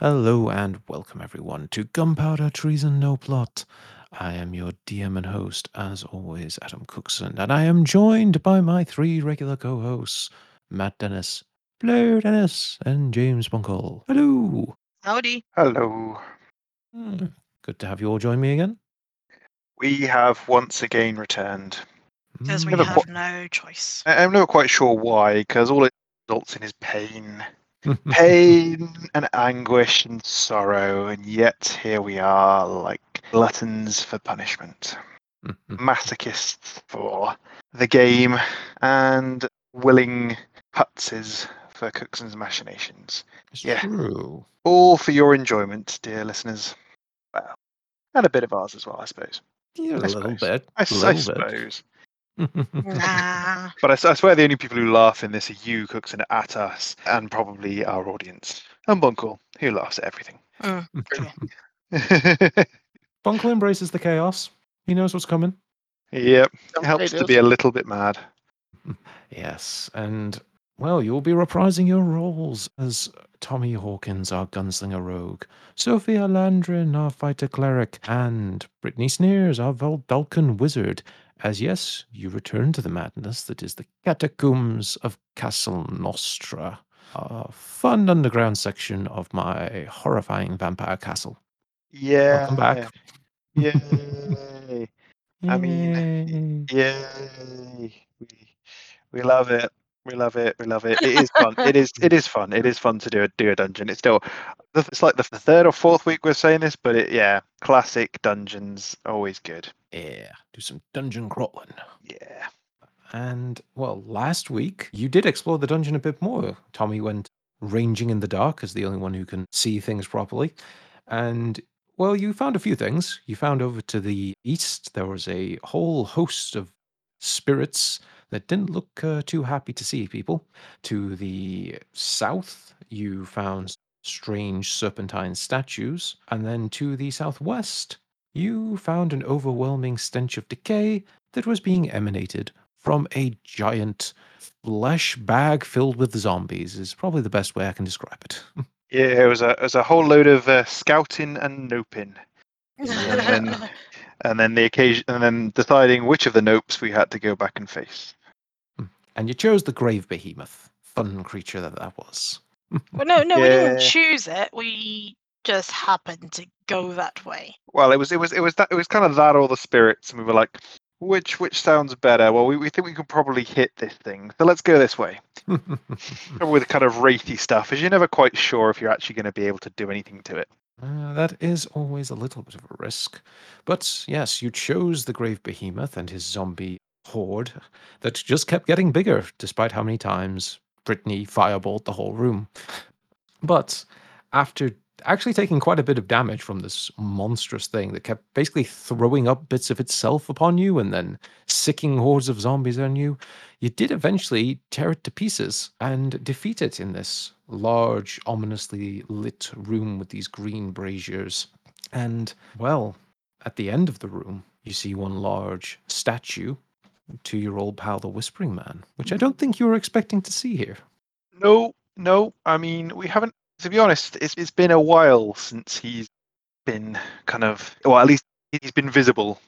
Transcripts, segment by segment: Hello and welcome everyone to Gunpowder Treason and Plot. I am your DM and host, as always, Adam Cookson, and I am joined by my three regular co-hosts, Matt Dennis, Flo Dennis, and James Bunkell. Hello! Howdy. Hello. Good to have you all join me again. We have once again returned. Because we have no choice. I'm never quite sure why, because all it results in is pain. Pain and anguish and sorrow, and yet here we are, like gluttons for punishment, masochists for the game, and willing putzes for Cookson's machinations. It's true. All for your enjoyment, dear listeners. Well, and a bit of ours as well, I suppose. Yeah, a little bit, I suppose. Nah. But I swear the only people who laugh in this are you, Cookson, at us, and probably our audience. And Bunkle, who laughs at everything. Bunkle embraces the chaos. He knows what's coming. Yep. It helps to be a little bit mad. Yes. And, well, you'll be reprising your roles as Tommy Hawkins, our gunslinger rogue, Sophia Landrin, our fighter cleric, and Britney Snears, our Vulcan wizard. As yes, you return to the madness that is the Catacombs of Castle Nostra, a fun underground section of my horrifying vampire castle. Yeah. Welcome back. Yay. I mean, yay. We love it. We love it. We love it. It is fun. It is fun. It is fun to do a dungeon. It's like the third or fourth week we're saying this, but classic dungeons, always good. Yeah, do some dungeon crawling. Yeah. And well, last week you did explore the dungeon a bit more. Tommy went ranging in the dark as the only one who can see things properly, and well, you found a few things. You found over to the east there was a whole host of spirits that didn't look too happy to see people. To the south, you found strange serpentine statues. And then to the southwest, you found an overwhelming stench of decay that was being emanated from a giant flesh bag filled with zombies, is probably the best way I can describe it. Yeah, it was a whole load of scouting and noping. And then the occasion, and then deciding which of the nopes we had to go back and face. And you chose the grave behemoth. Fun creature that was. Well, no, we didn't choose it. We just happened to go that way. Well, it was kind of that or the spirits, and we were like, which sounds better? Well, we think we could probably hit this thing, so let's go this way. With kind of wraithy stuff, as you're never quite sure if you're actually going to be able to do anything to it. That is always a little bit of a risk. But yes, you chose the grave behemoth and his zombie horde that just kept getting bigger, despite how many times Britney fireballed the whole room. But after actually taking quite a bit of damage from this monstrous thing that kept basically throwing up bits of itself upon you and then sicking hordes of zombies on you, you did eventually tear it to pieces and defeat it in this large, ominously lit room with these green braziers. And, well, at the end of the room, you see one large statue to your old pal, the Whispering Man, which I don't think you were expecting to see here. No. I mean, we haven't. To be honest, it's been a while since he's been kind of, well, at least he's been visible.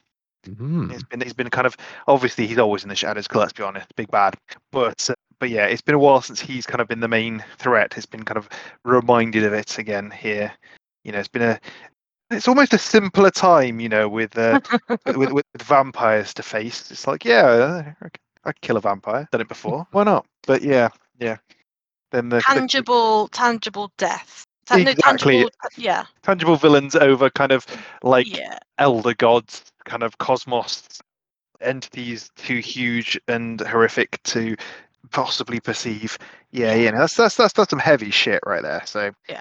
Mm. It's been kind of, obviously he's always in the shadows, because let's be honest, big bad. But yeah, it's been a while since he's kind of been the main threat. It's been kind of reminded of it again here. You know, it's almost a simpler time, you know, with vampires to face. It's like, yeah, I could kill a vampire. Done it before. Why not? But yeah. Then the tangible death. Exactly. Tangible villains over kind of like elder gods, kind of cosmos entities too huge and horrific to possibly perceive. Yeah, you know, that's some heavy shit right there. So yeah,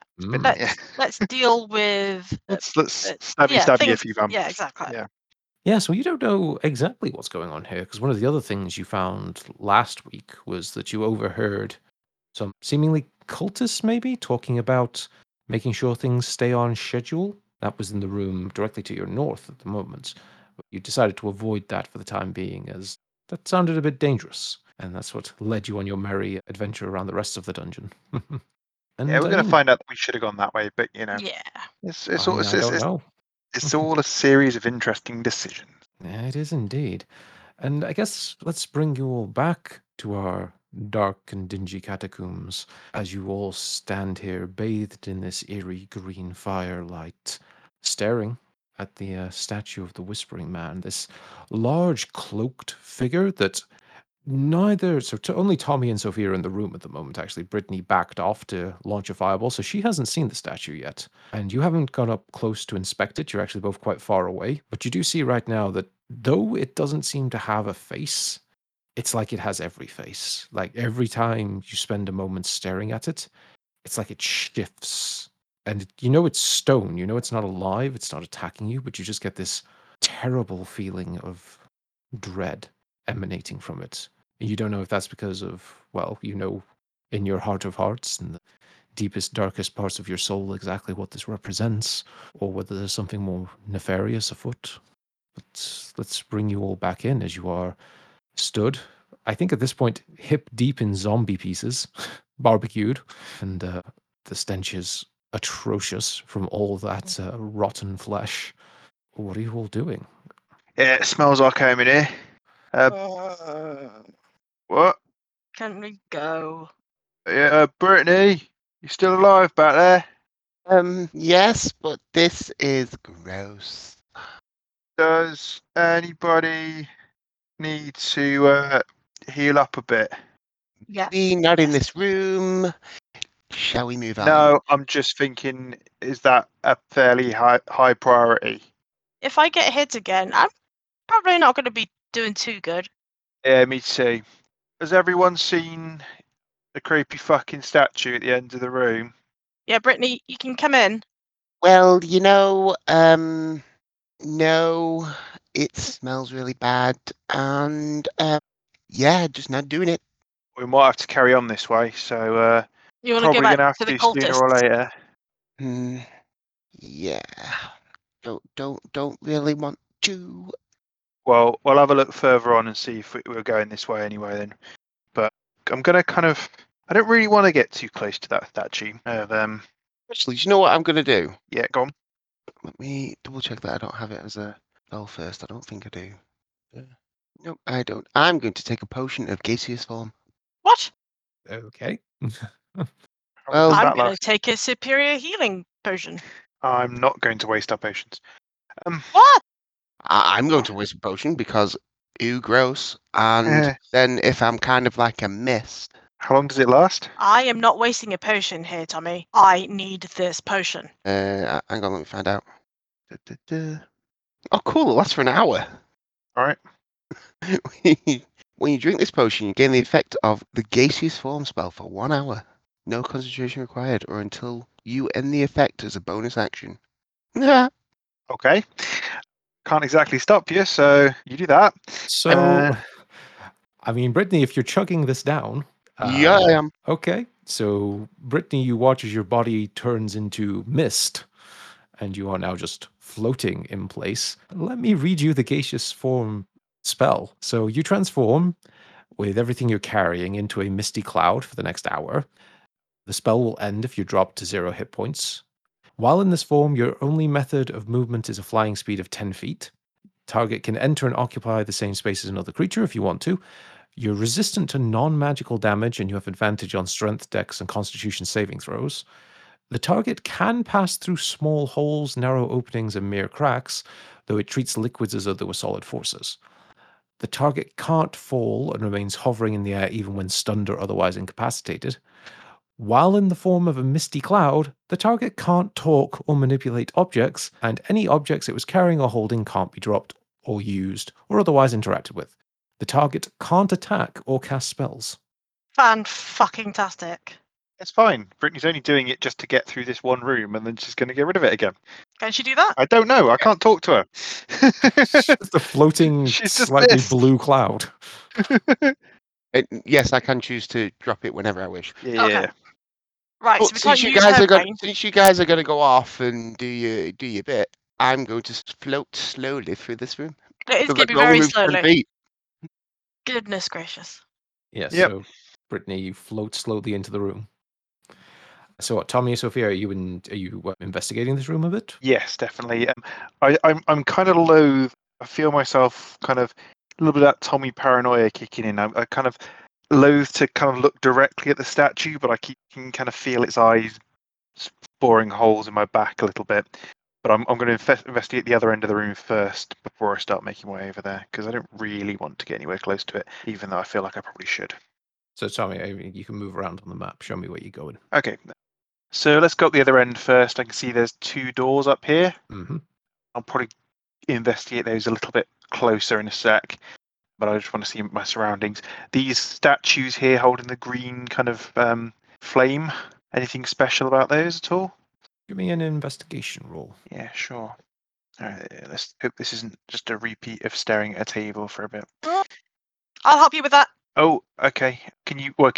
let's deal with. Let's stabby a few vampires. Yeah, exactly. Yeah. Yeah, so you don't know exactly what's going on here, because one of the other things you found last week was that you overheard some seemingly cultists, maybe, talking about making sure things stay on schedule. That was in the room directly to your north at the moment. But you decided to avoid that for the time being, as that sounded a bit dangerous. And that's what led you on your merry adventure around the rest of the dungeon. And yeah, we're going to find out that we should have gone that way, but you know, yeah, it's all a series of interesting decisions. Yeah, it is indeed. And I guess let's bring you all back to our dark and dingy catacombs as you all stand here bathed in this eerie green firelight, staring at the statue of the Whispering Man, this large cloaked figure that only Tommy and Sophia are in the room at the moment. Actually, Britney backed off to launch a fireball, so she hasn't seen the statue yet. And you haven't gone up close to inspect it. You're actually both quite far away. But you do see right now that though it doesn't seem to have a face, it's like it has every face. Like every time you spend a moment staring at it, it's like it shifts. And you know it's stone. You know it's not alive. It's not attacking you. But you just get this terrible feeling of dread emanating from it. And you don't know if that's because of, well, you know, in your heart of hearts and the deepest, darkest parts of your soul exactly what this represents, or whether there's something more nefarious afoot. But let's bring you all back in as you are stood, I think at this point, hip deep in zombie pieces, barbecued, and the stench is atrocious from all that rotten flesh. What are you all doing? Yeah, it smells like home in here. What? Can we go? Yeah, Brittany, you still alive back there? Yes, but this is gross. Does anybody need to heal up a bit? Yeah. Not in this room. Shall we move on? No, I'm just thinking, is that a fairly high priority? If I get hit again, I'm probably not going to be doing too good. Yeah, me too. Has everyone seen the creepy fucking statue at the end of the room? Yeah, Brittany, you can come in. Well, you know, no, it smells really bad, and yeah, just not doing it. We might have to carry on this way, so you want to go back to the cultists sooner or later. Yeah, don't really want to. Well, we'll have a look further on and see if we're going this way anyway then. But I'm going to I don't really want to get too close to that statue. Actually, do you know what I'm going to do? Yeah, go on. Let me double check that I don't have it as a spell first. I don't think I do. Yeah. No, I don't. I'm going to take a potion of gaseous form. What? Okay. Well, I'm going to take a superior healing potion. I'm not going to waste our potions. What? I'm going to waste a potion because ew, gross. And then if I'm kind of like a mist. How long does it last? I am not wasting a potion here, Tommy. I need this potion. Hang on, let me find out. Oh, cool. It lasts for an hour. All right. When you drink this potion, you gain the effect of the gaseous form spell for 1 hour. No concentration required, or until you end the effect as a bonus action. Okay. Can't exactly stop you, so you do that. So, I mean, Brittany, if you're chugging this down... yeah, I am. Okay, so, Brittany, you watch as your body turns into mist, and you are now just floating in place. Let me read you the gaseous form spell. So, you transform with everything you're carrying into a misty cloud for the next hour. The spell will end if you drop to 0 hit points. While in this form, your only method of movement is a flying speed of 10 feet. Target can enter and occupy the same space as another creature if you want to. You're resistant to non-magical damage, and you have advantage on strength, dex, and constitution saving throws. The target can pass through small holes, narrow openings, and mere cracks, though it treats liquids as though they were solid forces. The target can't fall and remains hovering in the air even when stunned or otherwise incapacitated. While in the form of a misty cloud, the target can't talk or manipulate objects, and any objects it was carrying or holding can't be dropped or used or otherwise interacted with. The target can't attack or cast spells. Fan-fucking-tastic. It's fine. Brittany's only doing it just to get through this one room, and then she's going to get rid of it again. Can she do that? I don't know. I can't talk to her. She's just a floating, slightly blue cloud. Yes, I can choose to drop it whenever I wish. Yeah. Okay. Right, but so since you guys are going to go off and do your bit, I'm going to float slowly through this room. It is going to be very slowly. Goodness gracious. Yeah, so Brittany, you float slowly into the room. So what, Tommy, Sophia, are you investigating this room a bit? Yes, definitely. I'm kind of loath. I feel myself kind of a little bit of that Tommy paranoia kicking in. I kind of loath to kind of look directly at the statue, but I can kind of feel its eyes boring holes in my back a little bit. But I'm going to investigate the other end of the room first before I start making my way over there, because I don't really want to get anywhere close to it, even though I feel like I probably should. So, Tommy, you can move around on the map. Show me where you're going. Okay. So let's go up the other end first. I can see there's two doors up here. Mm-hmm. I'll probably investigate those a little bit closer in a sec, but I just want to see my surroundings. These statues here holding the green kind of flame. Anything special about those at all? Give me an investigation roll. Yeah, sure. All right, let's hope this isn't just a repeat of staring at a table for a bit. I'll help you with that. Oh, okay. Can you? Are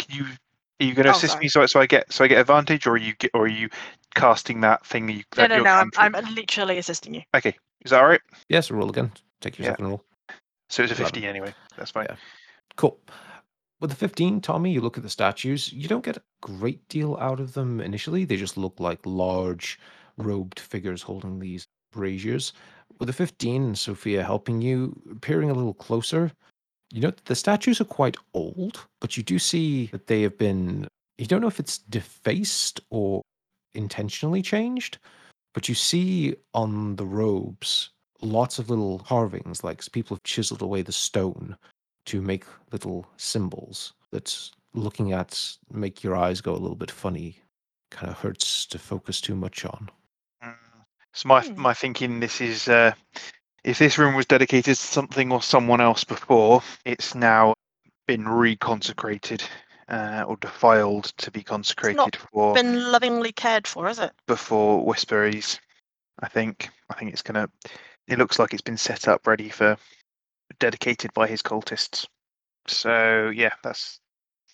you going to assist me so I get advantage, or are you casting that thing that you? No, I'm literally assisting you. Okay, is that all right? Yes, roll again. Take your second roll. So it's a 15 anyway. That's fine. Yeah. Cool. With the 15, Tommy, you look at the statues. You don't get a great deal out of them initially. They just look like large robed figures holding these braziers. With the 15 and Sophia helping you, peering a little closer, you know the statues are quite old, but you do see that they have been, you don't know if it's defaced or intentionally changed, but you see on the robes lots of little carvings, like people have chiseled away the stone to make little symbols that looking at make your eyes go a little bit funny. Kind of hurts to focus too much on. So my thinking, this is, if this room was dedicated to something or someone else before, it's now been reconsecrated or defiled to be consecrated. It's not for been lovingly cared for, is it? Before Whisperies, I think it's gonna. It looks like it's been set up ready for. Dedicated by his cultists. So, yeah, that's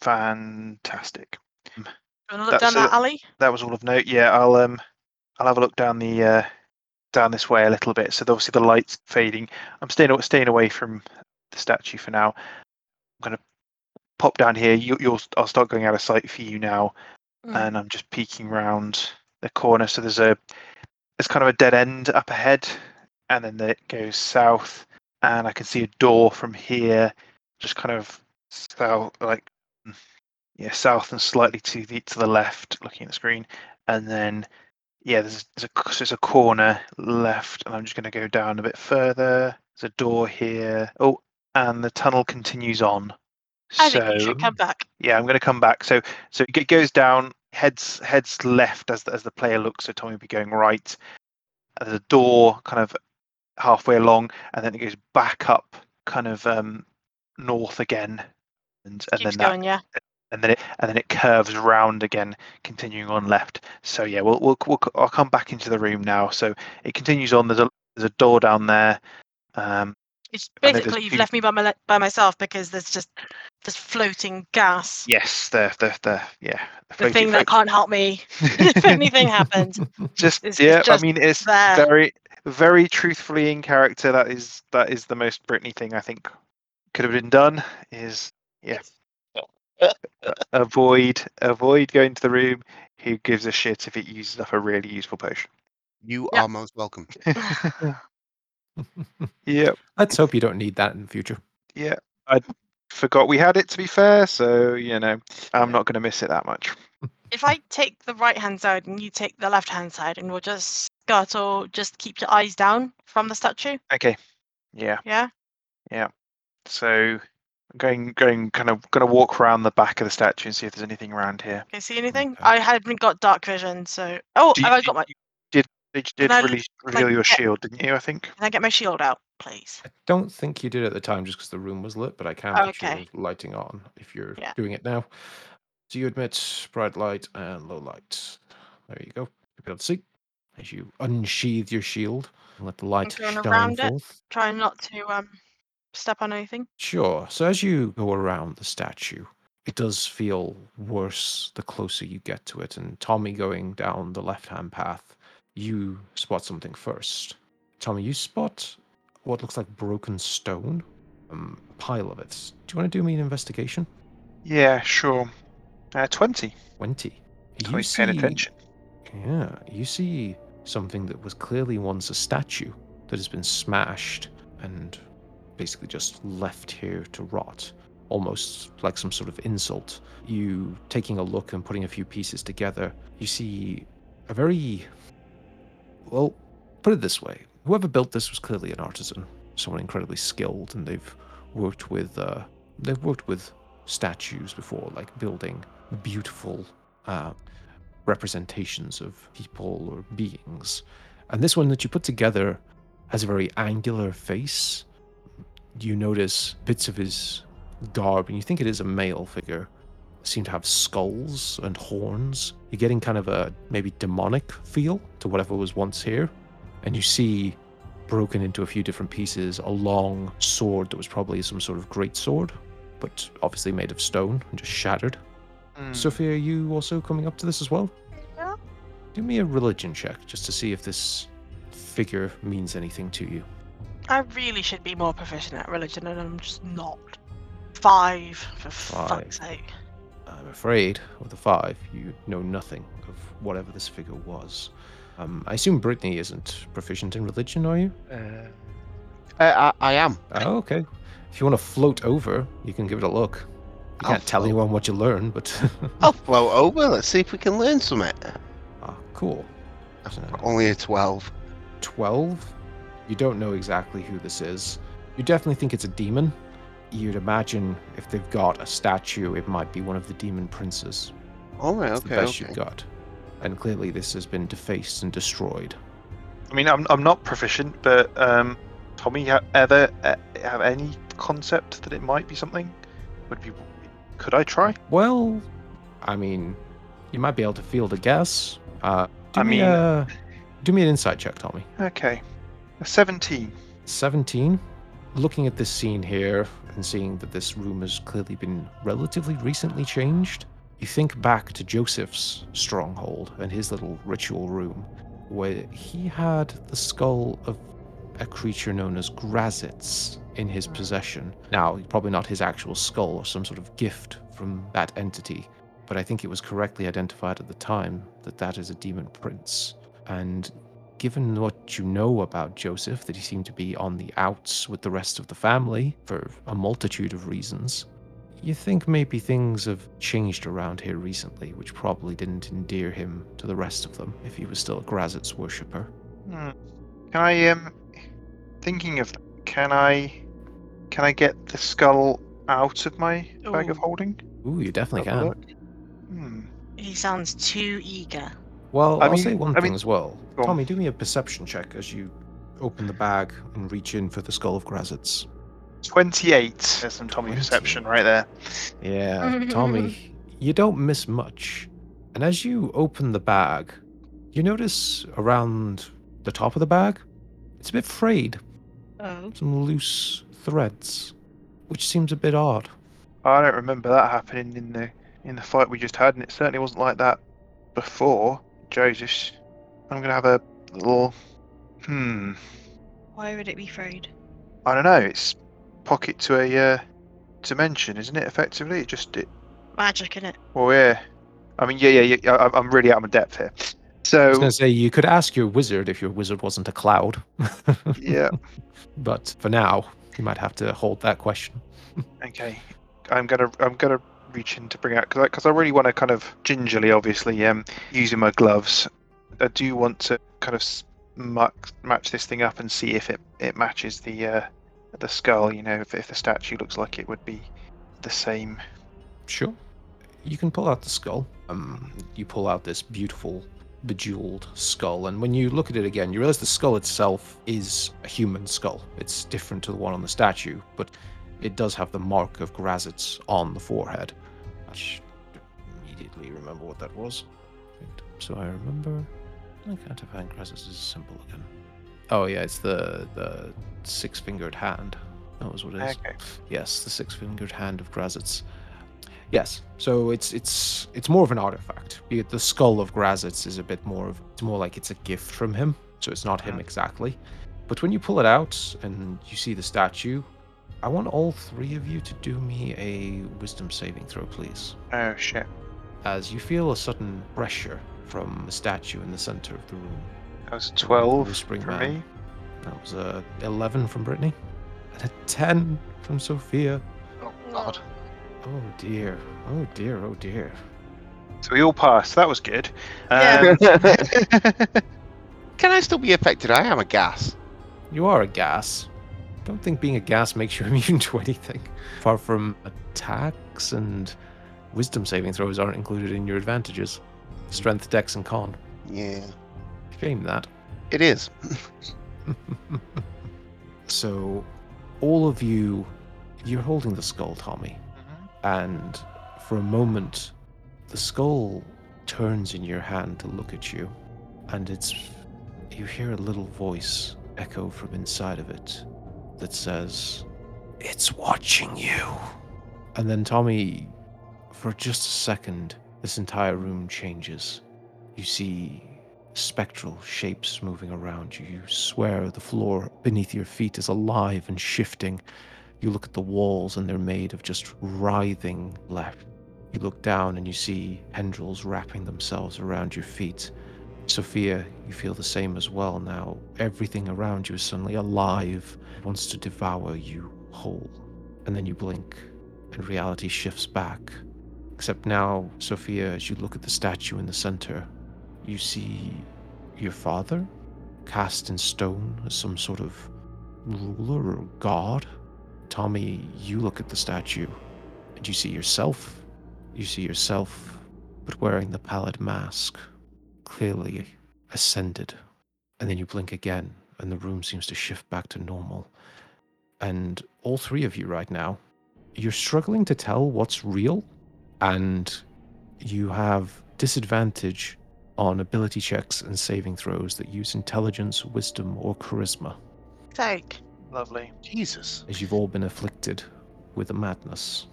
fantastic. Do you want to look down that alley? That was all of note. Yeah, I'll have a look down the down this way a little bit. So obviously the light's fading. I'm staying away from the statue for now. I'm going to pop down here. I'll start going out of sight for you now, and I'm just peeking around the corner. So there's kind of a dead end up ahead, and then it goes south. And I can see a door from here, just kind of south, south and slightly to the left, looking at the screen. And then, there's a corner left, and I'm just going to go down a bit further. There's a door here. Oh, and the tunnel continues on. I think you should come back. Yeah, I'm going to come back. So it goes down, heads left as the player looks. So Tommy will be going right. There's a door, kind of. Halfway along, and then it goes back up kind of north again, and then going, and then it curves round again, continuing on left. So I'll come back into the room now. So it continues on. There's a door down there. It's basically you've left me by myself because there's just this floating gas. Yes, the thing that can't help me if anything happens. It's there. Very. Very truthfully in character, that is the most Britney thing I think could have been done. Avoid going to the room. Who gives a shit if it uses up a really useful potion? You are most welcome. Yeah. Let's hope you don't need that in the future. Yeah, I forgot we had it. To be fair, so I'm not going to miss it that much. If I take the right hand side and you take the left hand side, and we'll just. Or just keep your eyes down from the statue. Okay. Yeah. So I'm going to walk around the back of the statue and see if there's anything around here. Okay, see anything? Okay. I haven't got dark vision, so you did reveal your shield, didn't you, I think? Can I get my shield out, please? I don't think you did at the time just because the room was lit, but I can lighting on if you're doing it now. So you admit bright light and low light. There you go. You'll be able to see. As you unsheathe your shield and let the light shine forth. Try not to step on anything. Sure. So as you go around the statue, it does feel worse the closer you get to it. And Tommy going down the left-hand path, you spot something first. Tommy, you spot what looks like broken stone, a pile of it. Do you want to do me an investigation? Yeah, sure. 20. He's paying attention. Yeah, you see something that was clearly once a statue that has been smashed and basically just left here to rot, almost like some sort of insult. You, taking a look and putting a few pieces together, you see a very... well, put it this way. Whoever built this was clearly an artisan, someone incredibly skilled, and they've worked with statues before, like building beautiful representations of people or beings. And this one that you put together has a very angular face. You notice bits of his garb, and you think it is a male figure. Seem to have skulls and horns. You're getting kind of a maybe demonic feel to whatever was once here. And you see, broken into a few different pieces, a long sword that was probably some sort of great sword, but obviously made of stone and just shattered. Sophia, are you also coming up to this as well? Yeah. Do me a religion check just to see if this figure means anything to you. I really should be more proficient at religion, and I'm just not. 5, for fuck's sake. I'm afraid, with a 5, you know nothing of whatever this figure was. I assume Britney isn't proficient in religion, are you? I am. Oh, okay. If you want to float over, you can give it a look. I can't tell anyone what you learn, but... I'll float over, let's see if we can learn something. Ah, cool. So, only a 12. 12? You don't know exactly who this is. You definitely think it's a demon. You'd imagine if they've got a statue, it might be one of the demon princes. All right, that's okay. The best you've got, and clearly this has been defaced and destroyed. I mean, I'm not proficient, but Tommy, have any concept that it might be something? Could I try? Well, I mean, you might be able to field a guess. Do me an insight check, Tommy. Okay, a 17. 17. Looking at this scene here and seeing that this room has clearly been relatively recently changed, you think back to Joseph's stronghold and his little ritual room, where he had the skull of a creature known as Graz'zt in his possession. Now, probably not his actual skull or some sort of gift from that entity, but I think it was correctly identified at the time that is a demon prince. And given what you know about Joseph, that he seemed to be on the outs with the rest of the family for a multitude of reasons, you think maybe things have changed around here recently, which probably didn't endear him to the rest of them if he was still a Graz'zt worshipper. Can I, thinking of, can I get the skull out of my bag of holding? Ooh, you definitely can. He sounds too eager. Well, I'll say one thing as well. Tommy, do me a perception check as you open the bag and reach in for the skull of Graz'zt. 28. There's some Tommy perception right there. Yeah, Tommy, you don't miss much. And as you open the bag, you notice around the top of the bag, it's a bit frayed. Oh. Some loose threads, which seems a bit odd. I don't remember that happening in the fight we just had, and it certainly wasn't like that before. Joseph, I'm going to have a little... Why would it be frayed? I don't know, it's pocket to a dimension, isn't it, effectively? Magic, innit? Well, yeah. I mean, yeah, I'm really out of my depth here. So... I was going to say, you could ask your wizard if your wizard wasn't a cloud. Yeah. But for now, you might have to hold that question. Okay. I'm gonna reach in to bring out, because I really want to kind of gingerly, obviously, using my gloves, I do want to kind of match this thing up and see if it matches the skull, you know, if the statue looks like it would be the same. Sure. You can pull out the skull. You pull out this beautiful bejeweled skull, and when you look at it again, you realize the skull itself is a human skull. It's different to the one on the statue, but it does have the mark of Graz'zt on the forehead. I should immediately remember what that was. So I remember... I can't find Graz'tz's symbol again. Oh yeah, it's the six-fingered hand. That was what it is. Okay. Yes, the six-fingered hand of Graz'zt. Yes, so it's more of an artifact. The skull of Graz'zt is a bit more of... It's more like it's a gift from him, so it's not him exactly. But when you pull it out and you see the statue... I want all three of you to do me a wisdom saving throw, please. Oh, shit. as you feel a sudden pressure from the statue in the center of the room. That was 12 for me. That was 11 from Britney. And a 10 from Sophia. Oh, God. Oh, dear. Oh, dear. Oh, dear. So we all passed. That was good. Can I still be affected? I am a gas. You are a gas. I don't think being a gas makes you immune to anything. Far from attacks and wisdom saving throws aren't included in your advantages. Strength, dex, and con. Yeah. Shame that. It is. So, all of you, you're holding the skull, Tommy. Mm-hmm. And for a moment, the skull turns in your hand to look at you. And you hear a little voice echo from inside of it that says, "It's watching you." And then Tommy, for just a second, this entire room changes. You see spectral shapes moving around you. You swear the floor beneath your feet is alive and shifting. You look at the walls and they're made of just writhing left. You look down and you see tendrils wrapping themselves around your feet. Sophia, you feel the same as well now. Everything around you is suddenly alive. It wants to devour you whole. And then you blink and reality shifts back. Except now, Sophia, as you look at the statue in the center, you see your father cast in stone as some sort of ruler or god. Tommy, you look at the statue and you see yourself. You see yourself, but wearing the pallid mask, clearly ascended. And then you blink again and the room seems to shift back to normal. And all three of you right now, you're struggling to tell what's real, and you have disadvantage on ability checks and saving throws that use intelligence, wisdom, or charisma. Take. Lovely. Jesus. As you've all been afflicted with a madness.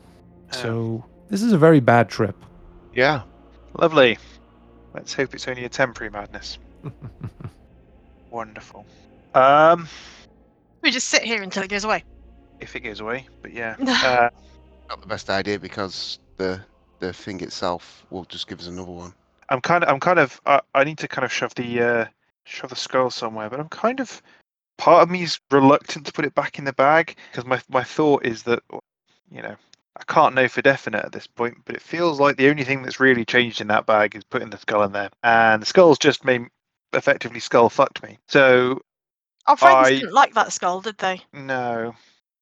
So, this is a very bad trip. Yeah. Lovely. Let's hope it's only a temporary madness. Wonderful. We just sit here until it goes away. If it goes away, but yeah. Not the best idea, because the thing itself will just give us another one. I need to kind of shove the skull somewhere, but I'm kind of, part of me is reluctant to put it back in the bag, because my thought is that, you know, I can't know for definite at this point, but it feels like the only thing that's really changed in that bag is putting the skull in there, and the skull's just effectively skull fucked me. So our friends didn't like that skull, did they? No,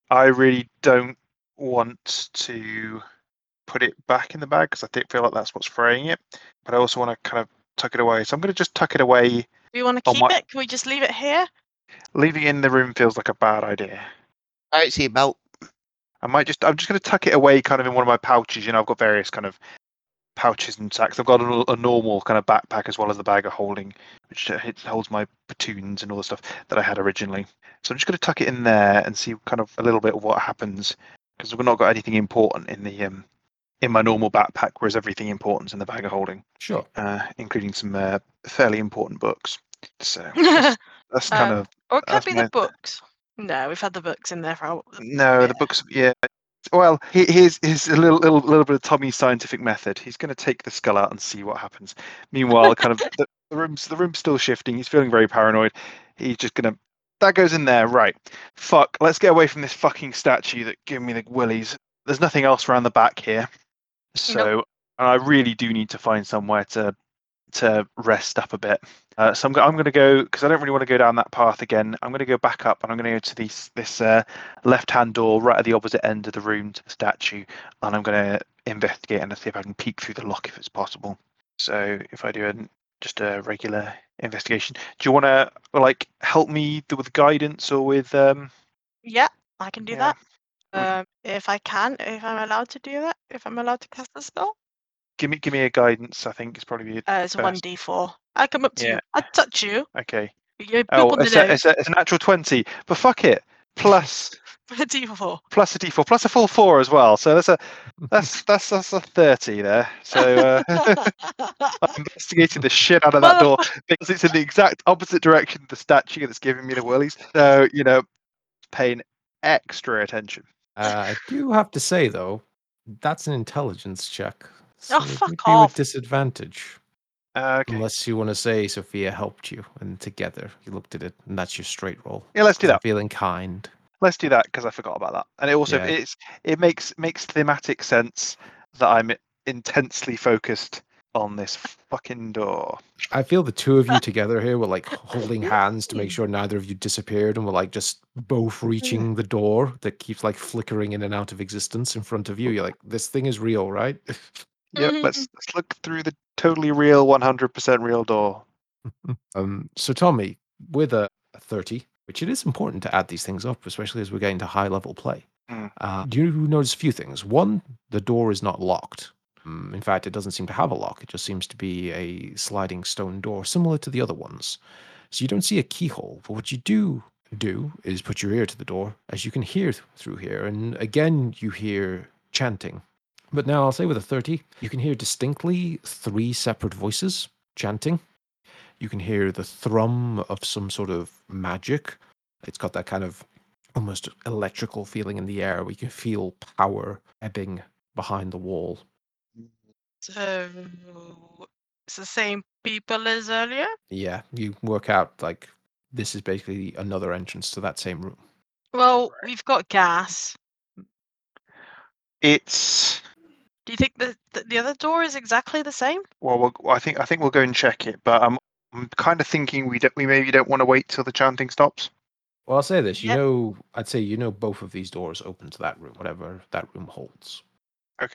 I really don't want to put it back in the bag, because I think feel like that's what's fraying it, but I also want to kind of tuck it away, so I'm going to just tuck it away. Do you want to keep it? Can we just leave it here? Leaving it in the room feels like a bad idea. I don't see a belt. I'm just going to tuck it away kind of in one of my pouches. You know, I've got various kind of pouches and sacks. I've got a normal kind of backpack as well as the bag of holding, which holds my platoons and all the stuff that I had originally. So I'm just going to tuck it in there and see kind of a little bit of what happens, because we've not got anything important in the in my normal backpack, whereas everything important's in the bag of holding. Sure. Including some fairly important books. So that's kind of... Or it could be the books. No, we've had the books in there for a while. No, the books, yeah. Well, here's a little bit of Tommy's scientific method. He's going to take the skull out and see what happens. Meanwhile, kind of the room's still shifting. He's feeling very paranoid. He's just going to... That goes in there, right. Fuck, let's get away from this fucking statue that gave me the willies. There's nothing else around the back here. So, nope. And I really do need to find somewhere to rest up a bit. So I'm going to go, because I don't really want to go down that path again. I'm going to go back up, and I'm going to go to this left-hand door right at the opposite end of the room to the statue, and I'm going to investigate and see if I can peek through the lock if it's possible. So if I do just a regular investigation, do you want to like help me with guidance or with? Yeah, I can do that. If I'm allowed to do that, if I'm allowed to cast the spell, give me a guidance. I think it's probably it's 1d4. I come up to you. I touch you. Okay. You it's a natural 20, but fuck it. Plus a d4. Plus a d4. Plus a full 4 as well. So that's a 30 there. So I'm investigating the shit out of that door, because it's in the exact opposite direction of the statue that's giving me the willies. So you know, paying extra attention. I do have to say, though, that's an intelligence check. So oh, fuck off. With disadvantage. Okay. Unless you want to say Sophia helped you, and together you looked at it, and that's your straight roll. Yeah, let's do that. Feeling kind. Let's do that, because I forgot about that. And it also it makes thematic sense that I'm intensely focused on this fucking door. I feel the two of you together here were like holding hands to make sure neither of you disappeared, and were like just both reaching the door that keeps like flickering in and out of existence in front of you. You're like, this thing is real, right? Yep, let's look through the totally real, 100% real door. So Tommy, with a 30, which it is important to add these things up, especially as we're getting to high-level play, do you notice a few things? One, the door is not locked. In fact, it doesn't seem to have a lock. It just seems to be a sliding stone door, similar to the other ones. So you don't see a keyhole, but what you do is put your ear to the door, as you can hear through here. And again, you hear chanting. But now I'll say with a 30, you can hear distinctly three separate voices chanting. You can hear the thrum of some sort of magic. It's got that kind of almost electrical feeling in the air, where you can feel power ebbing behind the wall. So it's the same people as earlier? Yeah, you work out like this is basically another entrance to that same room. Well, we've got gas. It's... Do you think the other door is exactly the same? Well, I think we'll go and check it, but I'm kind of thinking we maybe don't want to wait till the chanting stops. Well, I'll say this. I'd say both of these doors open to that room, whatever that room holds. Okay.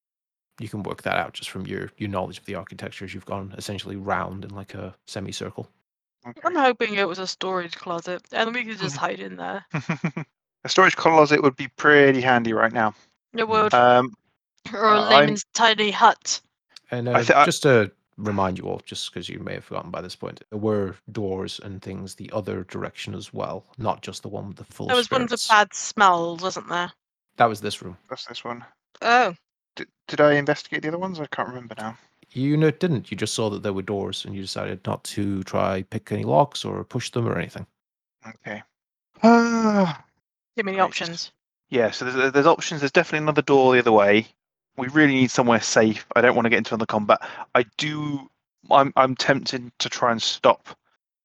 You can work that out just from your knowledge of the architecture as you've gone essentially round in like a semicircle. Okay. I'm hoping it was a storage closet, and we could just hide in there. A storage closet would be pretty handy right now. It would. Or Layman's tiny hut. And just to remind you all, just because you may have forgotten by this point, there were doors and things the other direction as well, not just the one with the full. There was spirits. One with the bad smells, wasn't there? That was this room. That's this one. Oh. Did I investigate the other ones? I can't remember now. You didn't. You just saw that there were doors, and you decided not to try pick any locks or push them or anything. Okay. Give me the options. Yeah, so there's options. There's definitely another door the other way. We really need somewhere safe. I don't want to get into another combat. I'm tempted to try and stop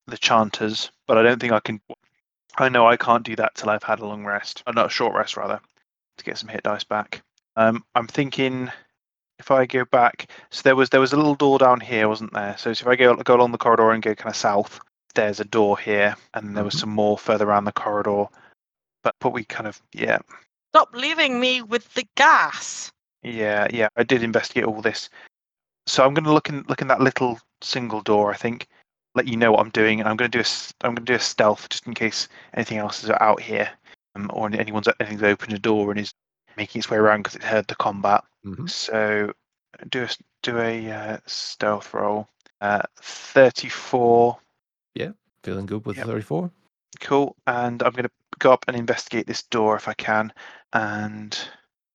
the chanters, but I don't think I can. I know I can't do that till I've had a long rest. Not a short rest, rather, to get some hit dice back. I'm thinking if I go back. So there was a little door down here, wasn't there? So if I go along the corridor and go kind of south, there's a door here, and there was some more further around the corridor. But we kind of, yeah. Stop leaving me with the gas. Yeah. I did investigate all this. So I'm going to look in that little single door, I think, let you know what I'm doing. And I'm going to do a stealth just in case anything else is out here, or anything's opened a door and is making its way around because it heard the combat. Mm-hmm. So do a stealth roll. 34. Yeah, feeling good with 34. Cool. And I'm going to go up and investigate this door if I can. And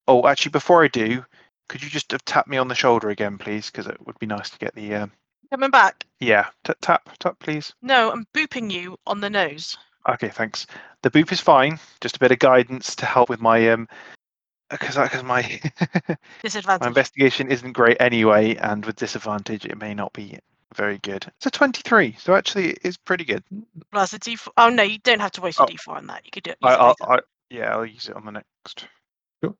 oh, actually, before I do, could you just tap me on the shoulder again, please? Because it would be nice to get the coming back. Yeah, tap, please. No, I'm booping you on the nose. Okay, thanks. The boop is fine. Just a bit of guidance to help with my because my disadvantage. My investigation isn't great anyway, and with disadvantage, it may not be very good. It's a 23, so actually it's pretty good. Plus a D4. Oh no, you don't have to waste a D4 on that. You could do it. I'll use it on the next. Sure.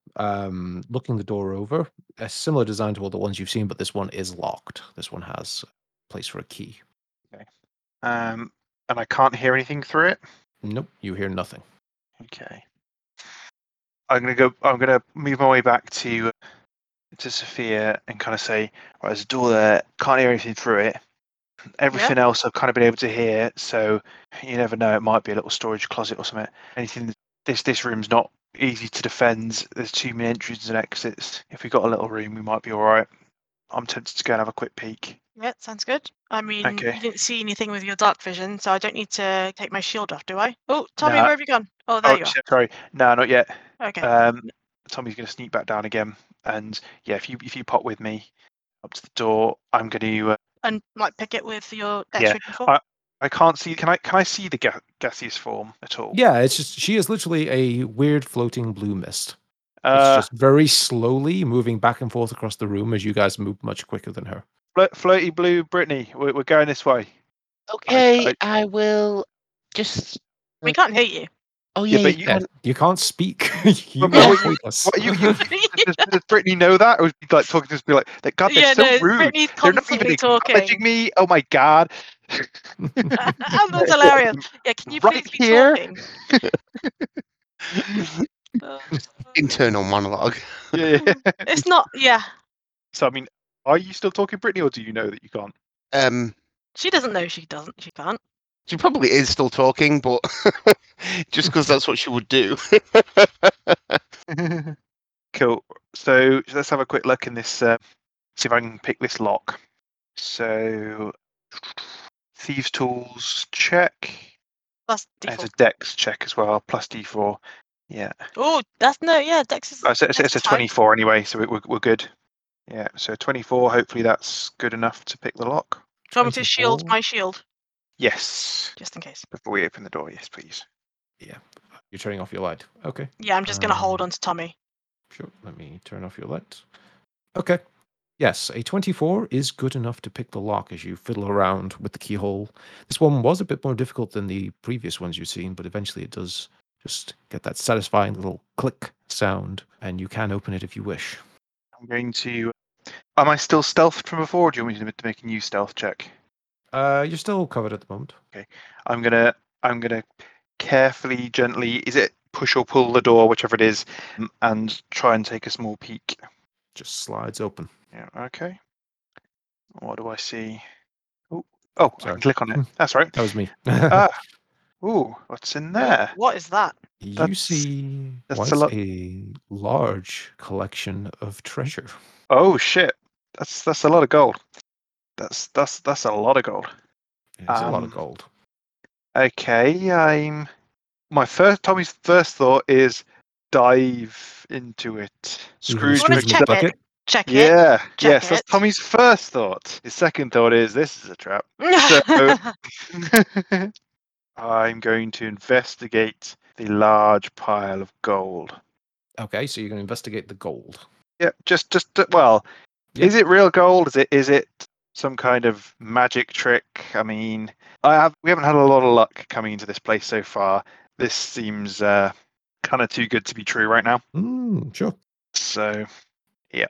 Looking the door over, a similar design to all the ones you've seen, but this one is locked. This one has a place for a key. Okay. And I can't hear anything through it. Nope, you hear nothing. Okay. I'm gonna move my way back to Sophia and kind of say, right, there's a door there, can't hear anything through it. Everything else I've kind of been able to hear, so you never know, it might be a little storage closet or something. Anything, this room's not easy to defend. There's too many entries and exits. If we got a little room, we might be all right. I'm tempted to go and have a quick peek. Yeah, sounds good. I mean, You didn't see anything with your dark vision, so I don't need to take my shield off, do I? Oh, Tommy, where have you gone? Oh, there you are. Sorry, no, not yet. Okay. Tommy's going to sneak back down again, and yeah, if you pop with me up to the door, I'm going to and like pick it with your extra form. I can't see. Can I see the gaseous form at all? Yeah, it's just she is literally a weird floating blue mist. It's just very slowly moving back and forth across the room as you guys move much quicker than her. Floaty blue Britney, we're going this way. Okay, I will just... We can't hear you. Oh, yeah, but you can't speak. Does Britney know that? Or would she like talking to us, be like, God, they're so rude. They're not even acknowledging me. Oh, my God. That's hilarious. Yeah, can you please be talking? Internal monologue. Yeah. It's not, yeah. So, I mean, are you still talking, Britney, or do you know that you can't? She doesn't know she can't. She probably is still talking, but just because that's what she would do. Cool. So let's have a quick look in this. See if I can pick this lock. So thieves' tools check. Plus D4. It's a dex check as well. Plus D4. Yeah. Oh, that's no. Yeah, dex is. It's a 24 anyway, so we're good. Yeah. So 24. Hopefully that's good enough to pick the lock. Do you want me to shield my shield? Yes. Just in case. Before we open the door, yes, please. Yeah. You're turning off your light. Okay. Yeah, I'm just going to hold on to Tommy. Sure. Let me turn off your light. Okay. Yes, a 24 is good enough to pick the lock as you fiddle around with the keyhole. This one was a bit more difficult than the previous ones you've seen, but eventually it does just get that satisfying little click sound, and you can open it if you wish. I'm going to... Am I still stealthed from before, or do you want me to make a new stealth check? You're still covered at the moment. Okay, I'm gonna carefully, gently. Is it push or pull the door, whichever it is, and try and take a small peek. Just slides open. Yeah. Okay. What do I see? Oh, sorry. I can click on it. That's right. That was me. What's in there? What is that? You see a large collection of treasure. Oh shit! That's a lot of gold. That's a lot of gold. It's a lot of gold. Okay, Tommy's first thought is dive into it. Scrooge McDuck. Check it. That's Tommy's first thought. His second thought is this is a trap. So I'm going to investigate the large pile of gold. Okay, so you're going to investigate the gold. Yeah, is it real gold? Is it some kind of magic trick? I mean, we haven't had a lot of luck coming into this place so far. This seems kind of too good to be true right now. Sure. So, yeah,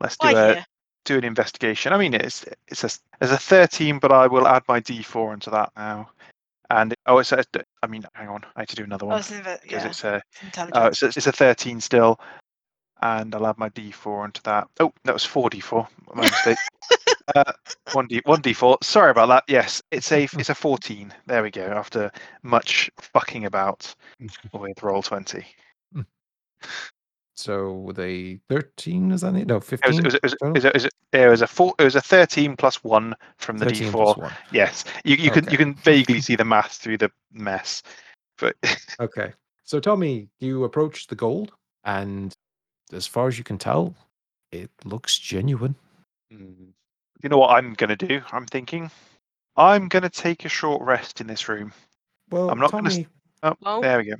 let's do an investigation. I mean, it's a 13, but I will add my D4 into that now. And hang on, I need to do another one it's a 13 still, and I'll add my D4 into that. Oh, that was 4D4. My mistake. 1d4. Sorry about that. Yes, it's a 14. There we go. After much fucking about with roll 20. So with a 13, is that it? No, 15. It was a 13 plus 1 from the d4. Yes, you can vaguely see the math through the mess. But okay. So tell me, you approach the gold, and as far as you can tell, it looks genuine. Mm. You know what I'm going to do? I'm thinking I'm going to take a short rest in this room. Well, I'm not going to... Oh, there we go.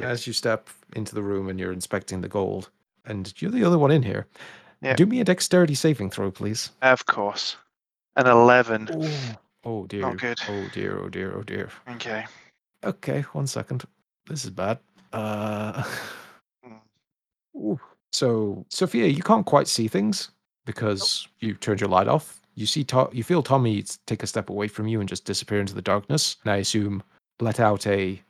As you step into the room and you're inspecting the gold, and you're the other one in here, do me a dexterity saving throw, please. Of course. An 11. Ooh. Oh, dear. Not good. Oh, dear. Oh, dear. Oh, dear. Okay. Okay, 1 second. This is bad. Ooh. So, Sophia, you can't quite see things. Because you turned your light off, you feel Tommy take a step away from you and just disappear into the darkness. And I assume let out a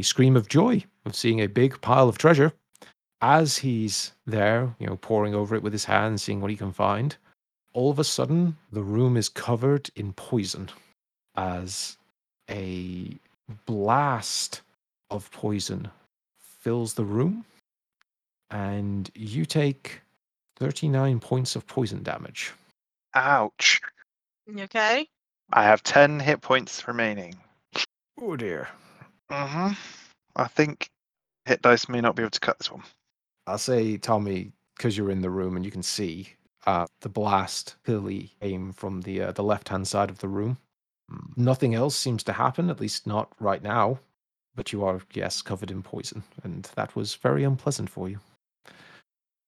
scream of joy of seeing a big pile of treasure. As he's there, poring over it with his hands, seeing what he can find. All of a sudden, the room is covered in poison, as a blast of poison fills the room, and you take 39 points of poison damage. Ouch. You okay? I have 10 hit points remaining. Oh dear. I think hit dice may not be able to cut this one. I'll say, Tommy, because you're in the room and you can see the blast clearly came from the left-hand side of the room. Nothing else seems to happen, at least not right now. But you are, yes, covered in poison, and that was very unpleasant for you.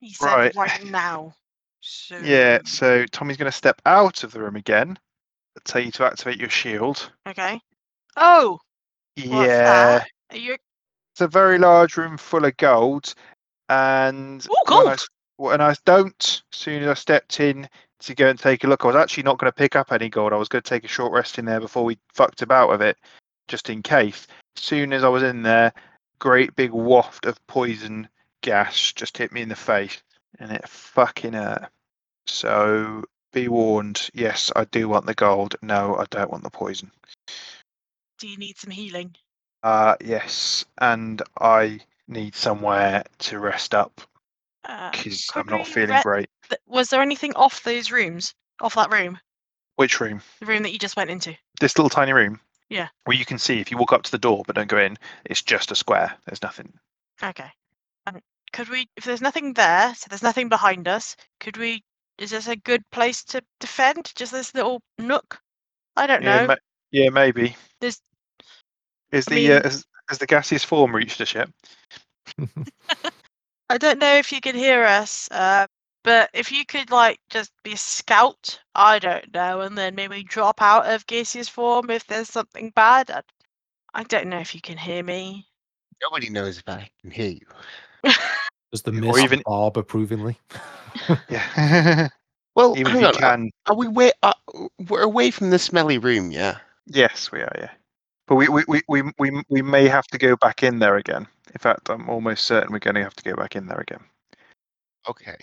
He said right now. So... yeah, so Tommy's going to step out of the room again. I'll tell you to activate your shield. Okay. Oh! Yeah. Are you... it's a very large room full of gold. And ooh, gold! And I don't, as soon as I stepped in to go and take a look, I was actually not going to pick up any gold. I was going to take a short rest in there before we fucked about with it, just in case. As soon as I was in there, great big waft of poison gas just hit me in the face, and it fucking hurt. So be warned, yes, I do want the gold. No, I don't want the poison. Do you need some healing? Yes, and I need somewhere to rest up. Because I'm not feeling great. Was there anything off those rooms? Off that room? Which room? The room that you just went into. This little tiny room? Yeah. Well, you can see if you walk up to the door but don't go in, it's just a square. There's nothing. Okay. Could we, if there's nothing there, so there's nothing behind us, could we, is this a good place to defend? Just this little nook? I don't know. Yeah, maybe. There's... Has the gaseous form reached us yet? I don't know if you can hear us, but if you could, just be a scout, I don't know, and then maybe drop out of gaseous form if there's something bad. I don't know if you can hear me. Nobody knows if I can hear you. Does the mist even barb approvingly? Yeah. Well, even hang on. We're away from the smelly room, yeah? Yes, we are, yeah. But we may have to go back in there again. In fact, I'm almost certain we're going to have to go back in there again. Okay.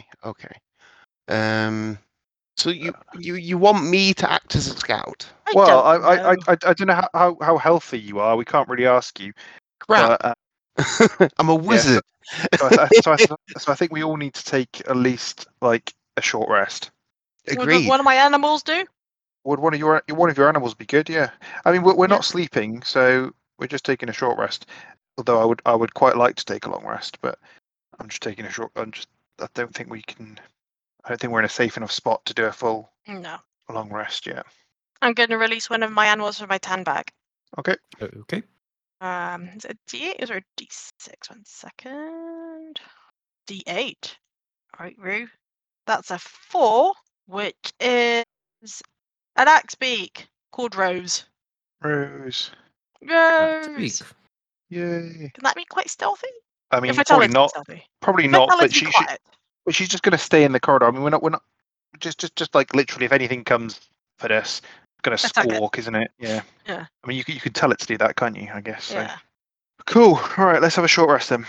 So you want me to act as a scout? I don't know how healthy you are. We can't really ask you. Crap. I'm a wizard. Yeah, so I think we all need to take at least a short rest. Agreed. Would one of my animals do? Would one of your animals be good? Yeah, I mean we're not sleeping, so we're just taking a short rest. Although I would quite like to take a long rest, but I'm just taking a short. I don't think we can. I don't think we're in a safe enough spot to do a full long rest yet. I'm going to release one of my animals from my tan bag. Okay. Is it a D8 or a D6? 1 second. D8. All right, Roo. That's a 4, which is. An axe beak called Rose. Rose. Yay. Can that be quite stealthy? I mean, probably not. But she's just going to stay in the corridor. I mean, we're not. Just literally, if anything comes for us, it's going to squawk, isn't it? Yeah. Yeah. I mean, you could tell it to do that, can't you? I guess. So. Yeah. Cool. All right, let's have a short rest then.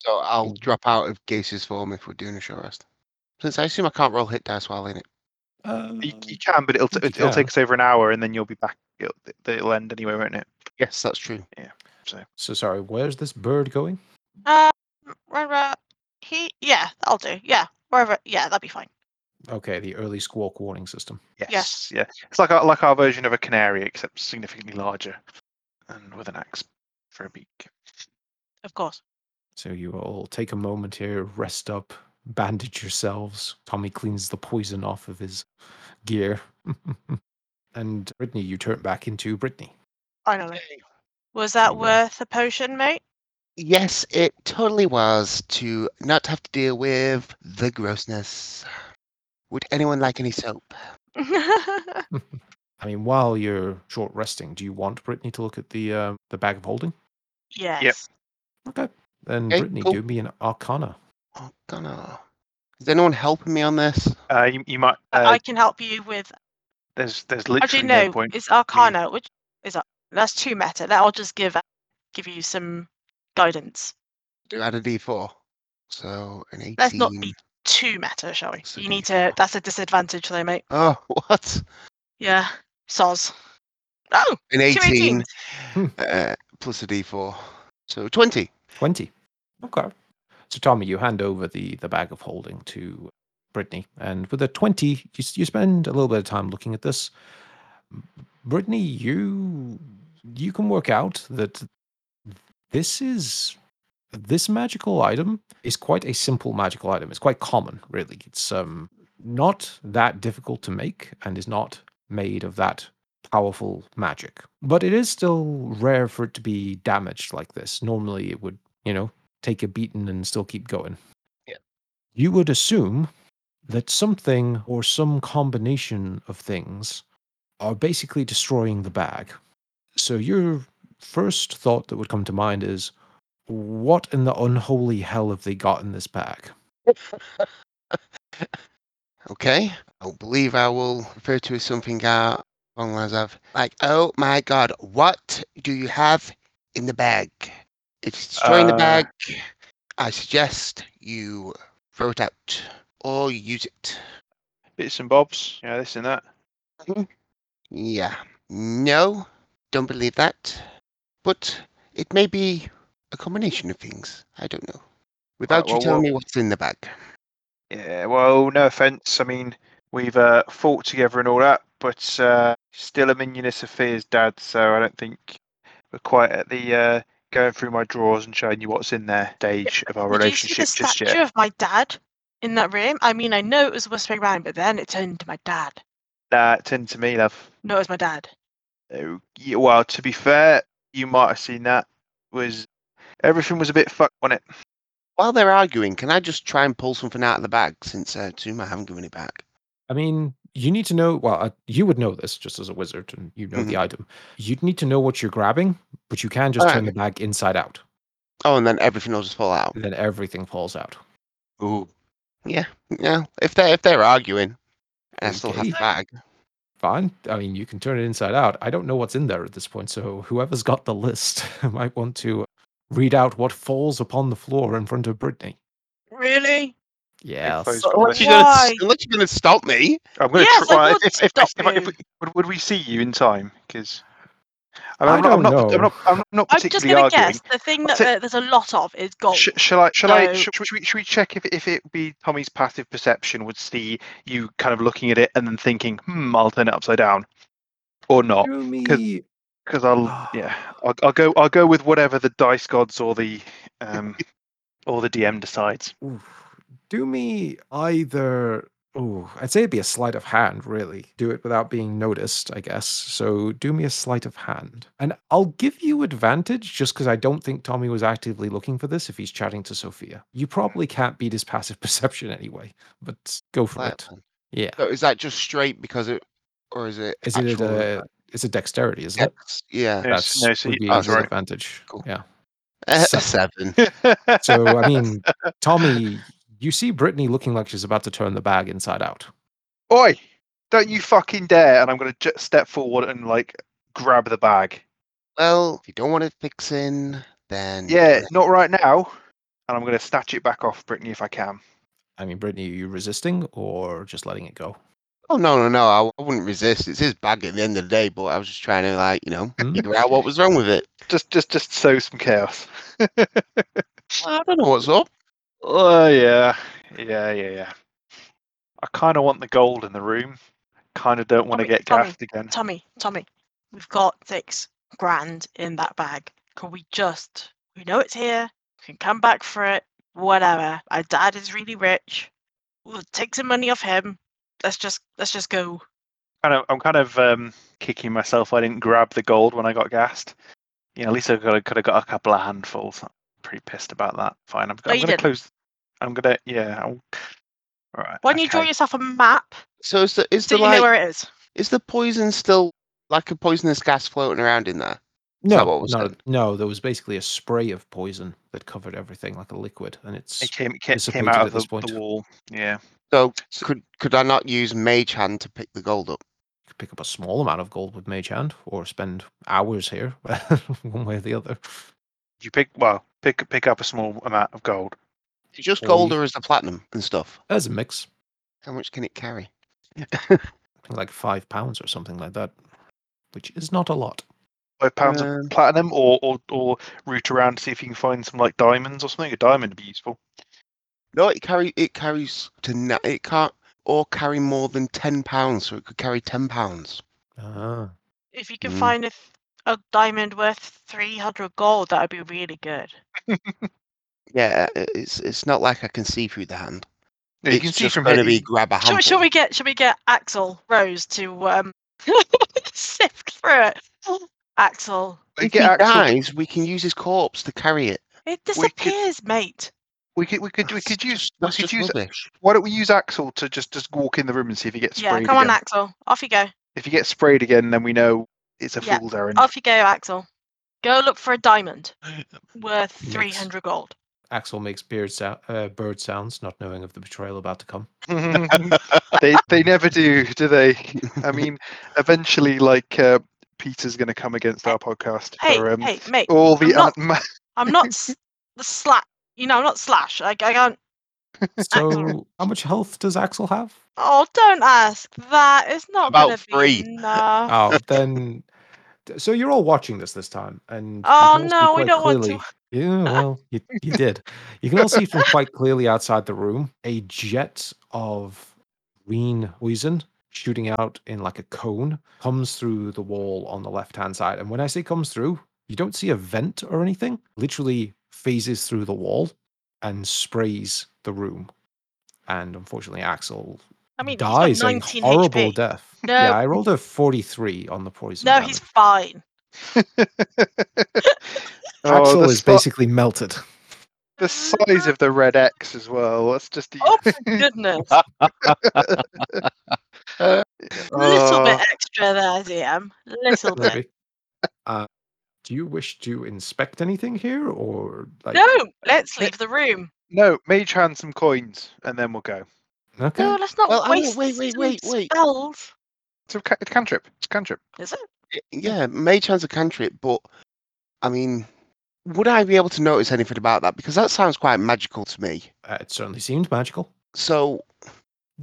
So I'll drop out of Gase's form if we're doing a short rest, since I assume I can't roll hit dice while in it. You can, but it'll take us over an hour, and then you'll be back. It'll end anyway, won't it? Yes, that's true. Yeah. So sorry. Where's this bird going? I'll do. Yeah, wherever. Yeah, that'd be fine. Okay, the early squawk warning system. Yes. Yeah, it's like our version of a canary, except significantly larger, and with an axe for a beak. Of course. So you all take a moment here, rest up. Bandage yourselves. Tommy cleans the poison off of his gear. And Britney, you turn back into Britney. Finally. Was that worth a potion, mate? Yes, it totally was, to not have to deal with the grossness. Would anyone like any soap? I mean, while you're short resting, do you want Britney to look at the bag of holding? Yes. Yep. Okay. Then Britney, cool. Do me an Arcana. Oh, don't know. Is anyone helping me on this? You might. I can help you with. There's literally no point. It's Arcana, which is that's too meta. That'll just give you some guidance. Do add a D4, so an 18. Let's not be too meta, shall we? You need to. That's a disadvantage, though, mate. Oh, what? Yeah, soz. Oh, an 18 plus a D4, so 20. 20. Okay. So, Tommy, you hand over the bag of holding to Britney. And with a 20, you spend a little bit of time looking at this. Britney, you can work out that this magical item is quite a simple magical item. It's quite common, really. It's not that difficult to make and is not made of that powerful magic. But it is still rare for it to be damaged like this. Normally, it would, take a beating and still keep going. Yeah, you would assume that something or some combination of things are basically destroying the bag. So your first thought that would come to mind is, what in the unholy hell have they got in this bag? Okay. I believe I will refer to as something as long as I've... Like, oh my god, what do you have in the bag? If it's destroying the bag, I suggest you throw it out. Or use it. Bits and bobs. Yeah, this and that. Mm-hmm. Yeah. No, don't believe that. But it may be a combination of things. I don't know. Without you telling me what's in the bag. Yeah, well, no offence. I mean, we've fought together and all that, but still a minion of Sophia's dad, so I don't think we're quite at the... going through my drawers and showing you what's in there stage of our relationship just yet. Did you see the statue of my dad in that room? I mean, I know it was Whispering Man, but then it turned to my dad. Nah, it turned to me, love. No, it was my dad. Well, to be fair, you might have seen that. Everything was a bit fucked on it. While they're arguing, can I just try and pull something out of the bag since Tsuma haven't given it back? I mean, you need to know, you would know this just as a wizard and you know the item. You'd need to know what you're grabbing, but you can just turn the bag inside out. Oh, and then everything will just fall out. And then everything falls out. Ooh. Yeah. Yeah. If they're arguing, and I still have the bag. Fine. I mean, you can turn it inside out. I don't know what's in there at this point, so whoever's got the list might want to read out what falls upon the floor in front of Britney. Really? Yeah. Unless you're going to stop me. I'm going to try. Would we see you in time? Because I'm not particularly arguing. I'm just going to guess the thing that there's a lot of is gold. Should we check if it would be Tommy's passive perception would see you kind of looking at it and then thinking, I'll turn it upside down, or not? Because I'll go with whatever the dice gods or the or the DM decides. Oof. Do me either... I'd say it'd be a sleight of hand, really. Do it without being noticed, I guess. So do me a sleight of hand. And I'll give you advantage, just because I don't think Tommy was actively looking for this if he's chatting to Sophia. You probably can't beat his passive perception anyway, but go for it. Yeah. So is that just straight because it... Or is it... It's a dexterity, isn't it? Yeah. That's advantage. Cool. Yeah. 7. So, I mean, Tommy... You see Britney looking like she's about to turn the bag inside out. Oi! Don't you fucking dare! And I'm going to step forward and, grab the bag. Well, if you don't want it fixing, then... Yeah, not right now. And I'm going to snatch it back off Britney if I can. I mean, Britney, are you resisting or just letting it go? Oh, no. I wouldn't resist. It's his bag at the end of the day, but I was just trying to, figure out what was wrong with it. Just sow some chaos. I don't know what's up. Oh, yeah. I kind of want the gold in the room. Kind of don't want to get daft again. Tommy, we've got $6,000 in that bag. Can we just... We know it's here. We can come back for it. Whatever. Our dad is really rich. We'll take some money off him. Let's just go. I'm kind of kicking myself. I didn't grab the gold when I got gassed. You know, at least I could have got a couple of handfuls. Pretty pissed about that. Fine, I'm going to close. I'm going to, yeah. All right. Why don't you draw yourself a map? So you know where it is? Is the poison still a poisonous gas floating around in there? No, there was basically a spray of poison that covered everything like a liquid, and it came out of the wall. Yeah. So could I not use Mage Hand to pick the gold up? You could pick up a small amount of gold with Mage Hand, or spend hours here, one way or the other. You pick up a small amount of gold. Is just gold or is the platinum and stuff? There's a mix. How much can it carry? Like £5 or something like that, which is not a lot. £5 of platinum or root around to see if you can find some diamonds or something. A diamond would be useful. No, it can't or carry more than £10, so it could carry £10. Ah. If you can find a diamond worth 300 gold, that would be really good. Yeah, it's not like I can see through the hand. No, you can see from here. Grab a handful. Should we get Axel Rose to sift through it? Axel. If he dies, we can use his corpse to carry it. It disappears, mate. We could use rubbish. Why don't we use Axel to just walk in the room and see if he gets sprayed? Yeah, come on, Axel. Off you go. If he gets sprayed again, then we know it's a fool's errand. Off you go, Axel. Go look for a diamond worth 300 gold. Axel makes bird sounds, not knowing of the betrayal about to come. They never do, do they? I mean, eventually, Peter's going to come against our podcast. Hey, hey, mate! All the I'm not the slack. You know, I'm not Slash. I can't. So, how much health does Axel have? Oh, don't ask that. It's not going to be enough. Oh, then. So you're all watching this time, and we don't clearly... want to. Yeah, well, you did. You can all see from quite clearly outside the room a jet of green poison shooting out in like a cone comes through the wall on the left-hand side. And when I say comes through, you don't see a vent or anything. Literally phases through the wall and sprays the room. And unfortunately, Axel dies a horrible death. No. Yeah, I rolled a 43 on the poison. No, he's fine. Axel is basically melted. The size of the red X as well. That's just the... Oh, for goodness. Little bit extra there, DM. Little bit. Do you wish to inspect anything here, or... No, let's leave the room. No, mage hand some coins, and then we'll go. Okay. No, let's not waste spells. It's a cantrip. Is it? Yeah, mage hand's a cantrip, but... I mean, would I be able to notice anything about that? Because that sounds quite magical to me. It certainly seems magical. So,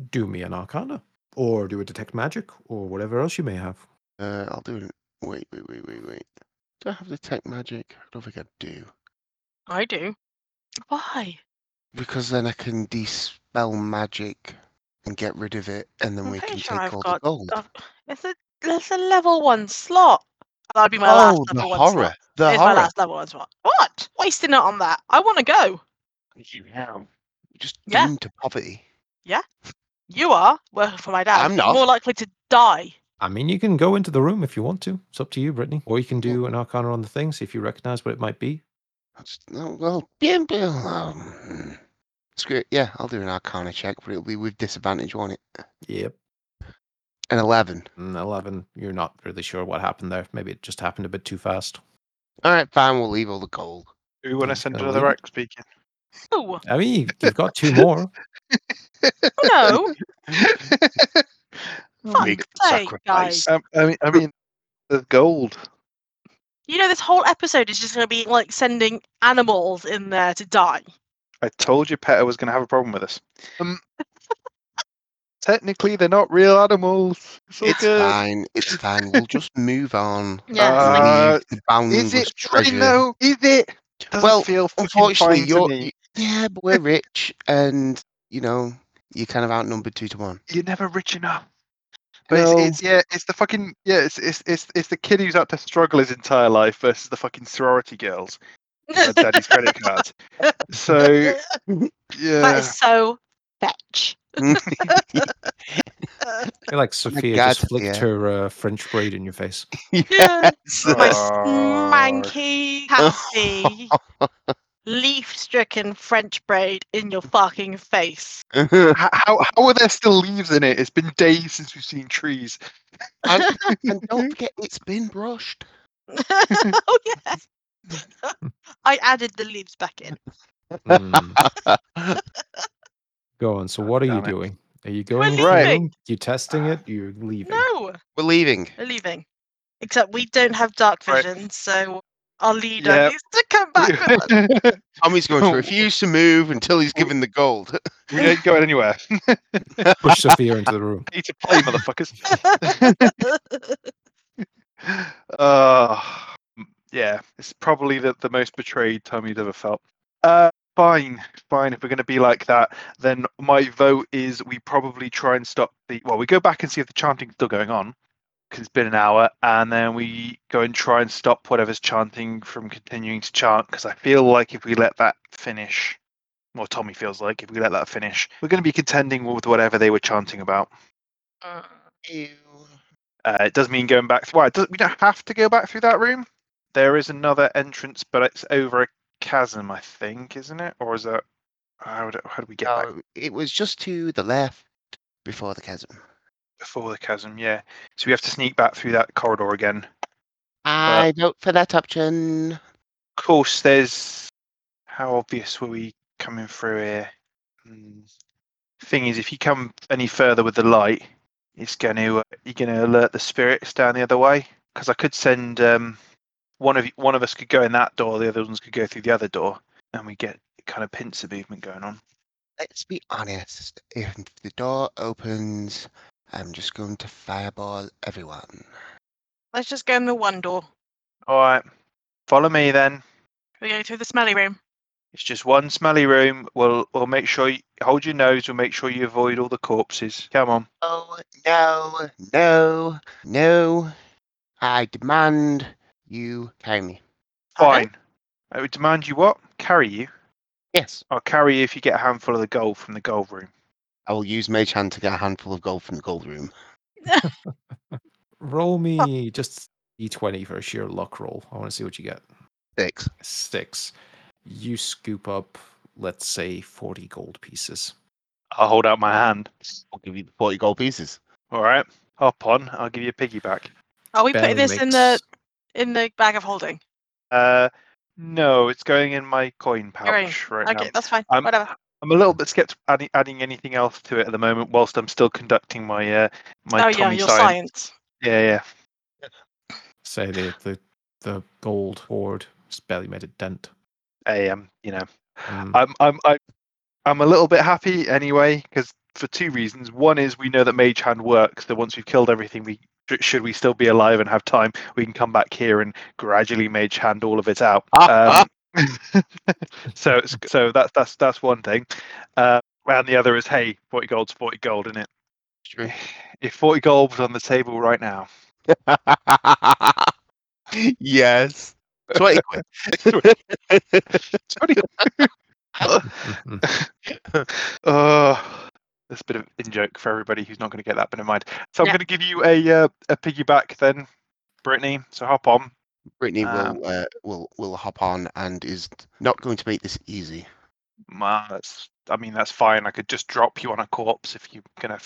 do me an Arcana, or do a Detect Magic, or whatever else you may have. I'll do it. Wait. Do I have Detect Magic? I don't think I do. I do. Why? Because then I can dispel magic and get rid of it, and then we can take all the gold. It's a level 1 slot. That'd be my last level one. Oh, the horror. It's my last level one spot. What? Wasting it on that. I want to go. You am. You're just doomed to poverty. Yeah. You are, working for my dad. I'm not. You're more likely to die. I mean, you can go into the room if you want to. It's up to you, Brittany. Or you can do an Arcana on the thing, see if you recognise what it might be. Screw it. Yeah, I'll do an Arcana check, but it'll be with disadvantage, won't it? Yep. An 11. You're not really sure what happened there. Maybe it just happened a bit too fast. All right, fine. We'll leave all the gold. Do we want to send another Rex beacon? No. I mean, you've got 2 more. No. Big sacrifice. Guys. I mean, the gold. You know, this whole episode is just going to be like sending animals in there to die. I told you Petter was going to have a problem with us. Technically, they're not real animals. It's fine. We'll just move on. Yeah. Is it fine, though? Is it? Well, unfortunately, yeah, but we're rich, and you're kind of outnumbered 2 to 1. You're never rich enough. But no. It's the kid who's had to struggle his entire life versus the fucking sorority girls. Daddy's credit card. So yeah, that is so fetch. I feel like Sophia just flicked her French braid in your face. Yes. My smanky, happy, leaf-stricken French braid in your fucking face. How are there still leaves in it? It's been days since we've seen trees. And don't forget, it's been brushed. Oh, yeah. I added the leaves back in. Go on. So what are you doing? Are you going? Right. You're testing it. You're leaving. No. We're leaving. Except we don't have dark vision, so our leader needs to come back. Tommy's going to refuse to move until he's given the gold. We ain't going anywhere. Push Sophia into the room. Need to play, motherfuckers. Yeah, it's probably the most betrayed Tommy's ever felt. Fine. If we're going to be like that, then my vote is we probably try and stop we go back and see if the chanting's still going on, because it's been an hour, and then we go and try and stop whatever's chanting from continuing to chant, because I feel like if we let that finish, or Tommy feels like if we let that finish, we're going to be contending with whatever they were chanting about. It does mean going back. We don't have to go back through that room. There is another entrance, but it's over a chasm, I think, isn't it? Or is that How do we get back? It was just to the left before the chasm. Before the chasm, yeah. So we have to sneak back through that corridor again. I vote for that option. Of course, there's... How obvious were we coming through here? Thing is, if you come any further with the light, it's going to you're going to alert the spirits down the other way. Because I could send one of us could go in that door, the other ones could go through the other door, and we get kind of pincer movement going on. Let's be honest. If the door opens, I'm just going to fireball everyone. Let's just go in the one door. All right, follow me then. We're going through the smelly room. It's just one smelly room. We'll make sure you hold your nose. We'll make sure you avoid all the corpses. Come on. Oh no, no, no! I demand you carry me. Fine. I would demand you what? Carry you? Yes. I'll carry you if you get a handful of the gold from the gold room. I will use Mage Hand to get a handful of gold from the gold room. Roll me just D20 for a sheer luck roll. I want to see what you get. Six. You scoop up, let's say, 40 gold pieces. I'll hold out my hand. I'll give you the 40 gold pieces. All right. Hop on. I'll give you a piggyback. Are we putting this in the bag of holding? No, it's going in my coin pouch right now. Okay, that's fine. Whatever. I'm a little bit skeptical adding anything else to it at the moment, whilst I'm still conducting my my Tommy science. Yeah. So the gold hoard barely made a dent. I'm a little bit happy anyway, because for two reasons. One is we know that Mage Hand works. That once we've killed everything, we should we still be alive and have time, we can come back here and gradually Mage Hand all of it out. So that's one thing. And the other is, hey, 40 gold's 40 gold, isn't it? If 40 gold was on the table right now. Yes. 20 quid. 20 quid. That's a bit of an in-joke for everybody who's not going to get that bit in mind. So I'm going to give you a piggyback then, Brittany. So hop on. Brittany will hop on and is not going to make this easy. That's fine. I could just drop you on a corpse if you're going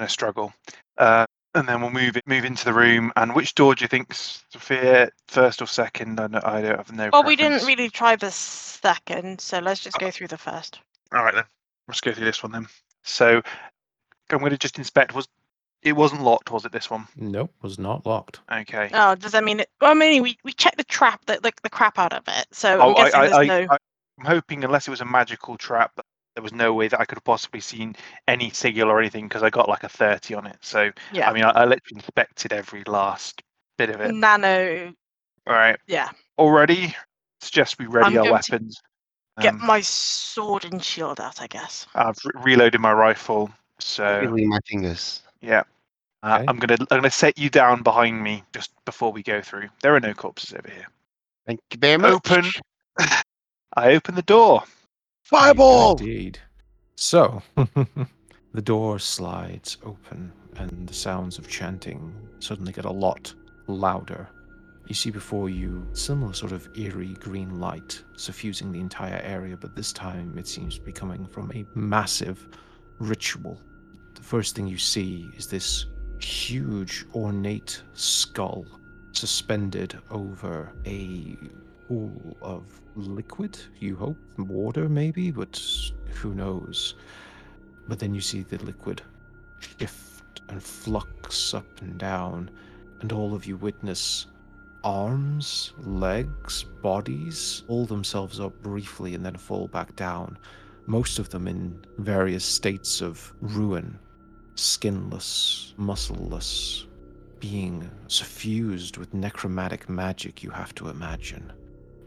to struggle. And then we'll move into the room. And which door do you think, Sophia, first or second? I don't have no preference. Well, we didn't really try the second, so let's just go through the first. All right, then. Let's go through this one, then. So I'm going to just inspect. It wasn't locked, was it, this one? Nope, was not locked. Okay. Oh, does that mean... we checked the trap, the crap out of it, so I'm guessing there's no... I'm hoping, unless it was a magical trap, there was no way that I could have possibly seen any sigil or anything, because I got like a 30 on it. So, yeah. I literally inspected every last bit of it. Nano. All right. Yeah. Already, suggest we ready our weapons. Get my sword and shield out, I guess. I've reloaded my rifle. So. Reloading my fingers. Yeah. Okay. I'm gonna set you down behind me just before we go through. There are no corpses over here. Thank you very much. I open the door. Fireball! Indeed. So, the door slides open, and the sounds of chanting suddenly get a lot louder. You see before you similar sort of eerie green light suffusing the entire area, but this time it seems to be coming from a massive ritual. The first thing you see is this huge, ornate skull suspended over a pool of liquid, you hope. Water, maybe, but who knows. But then you see the liquid shift and flux up and down, and all of you witness arms, legs, bodies, all themselves up briefly and then fall back down, most of them in various states of ruin, skinless, muscleless, being suffused with necromantic magic, you have to imagine.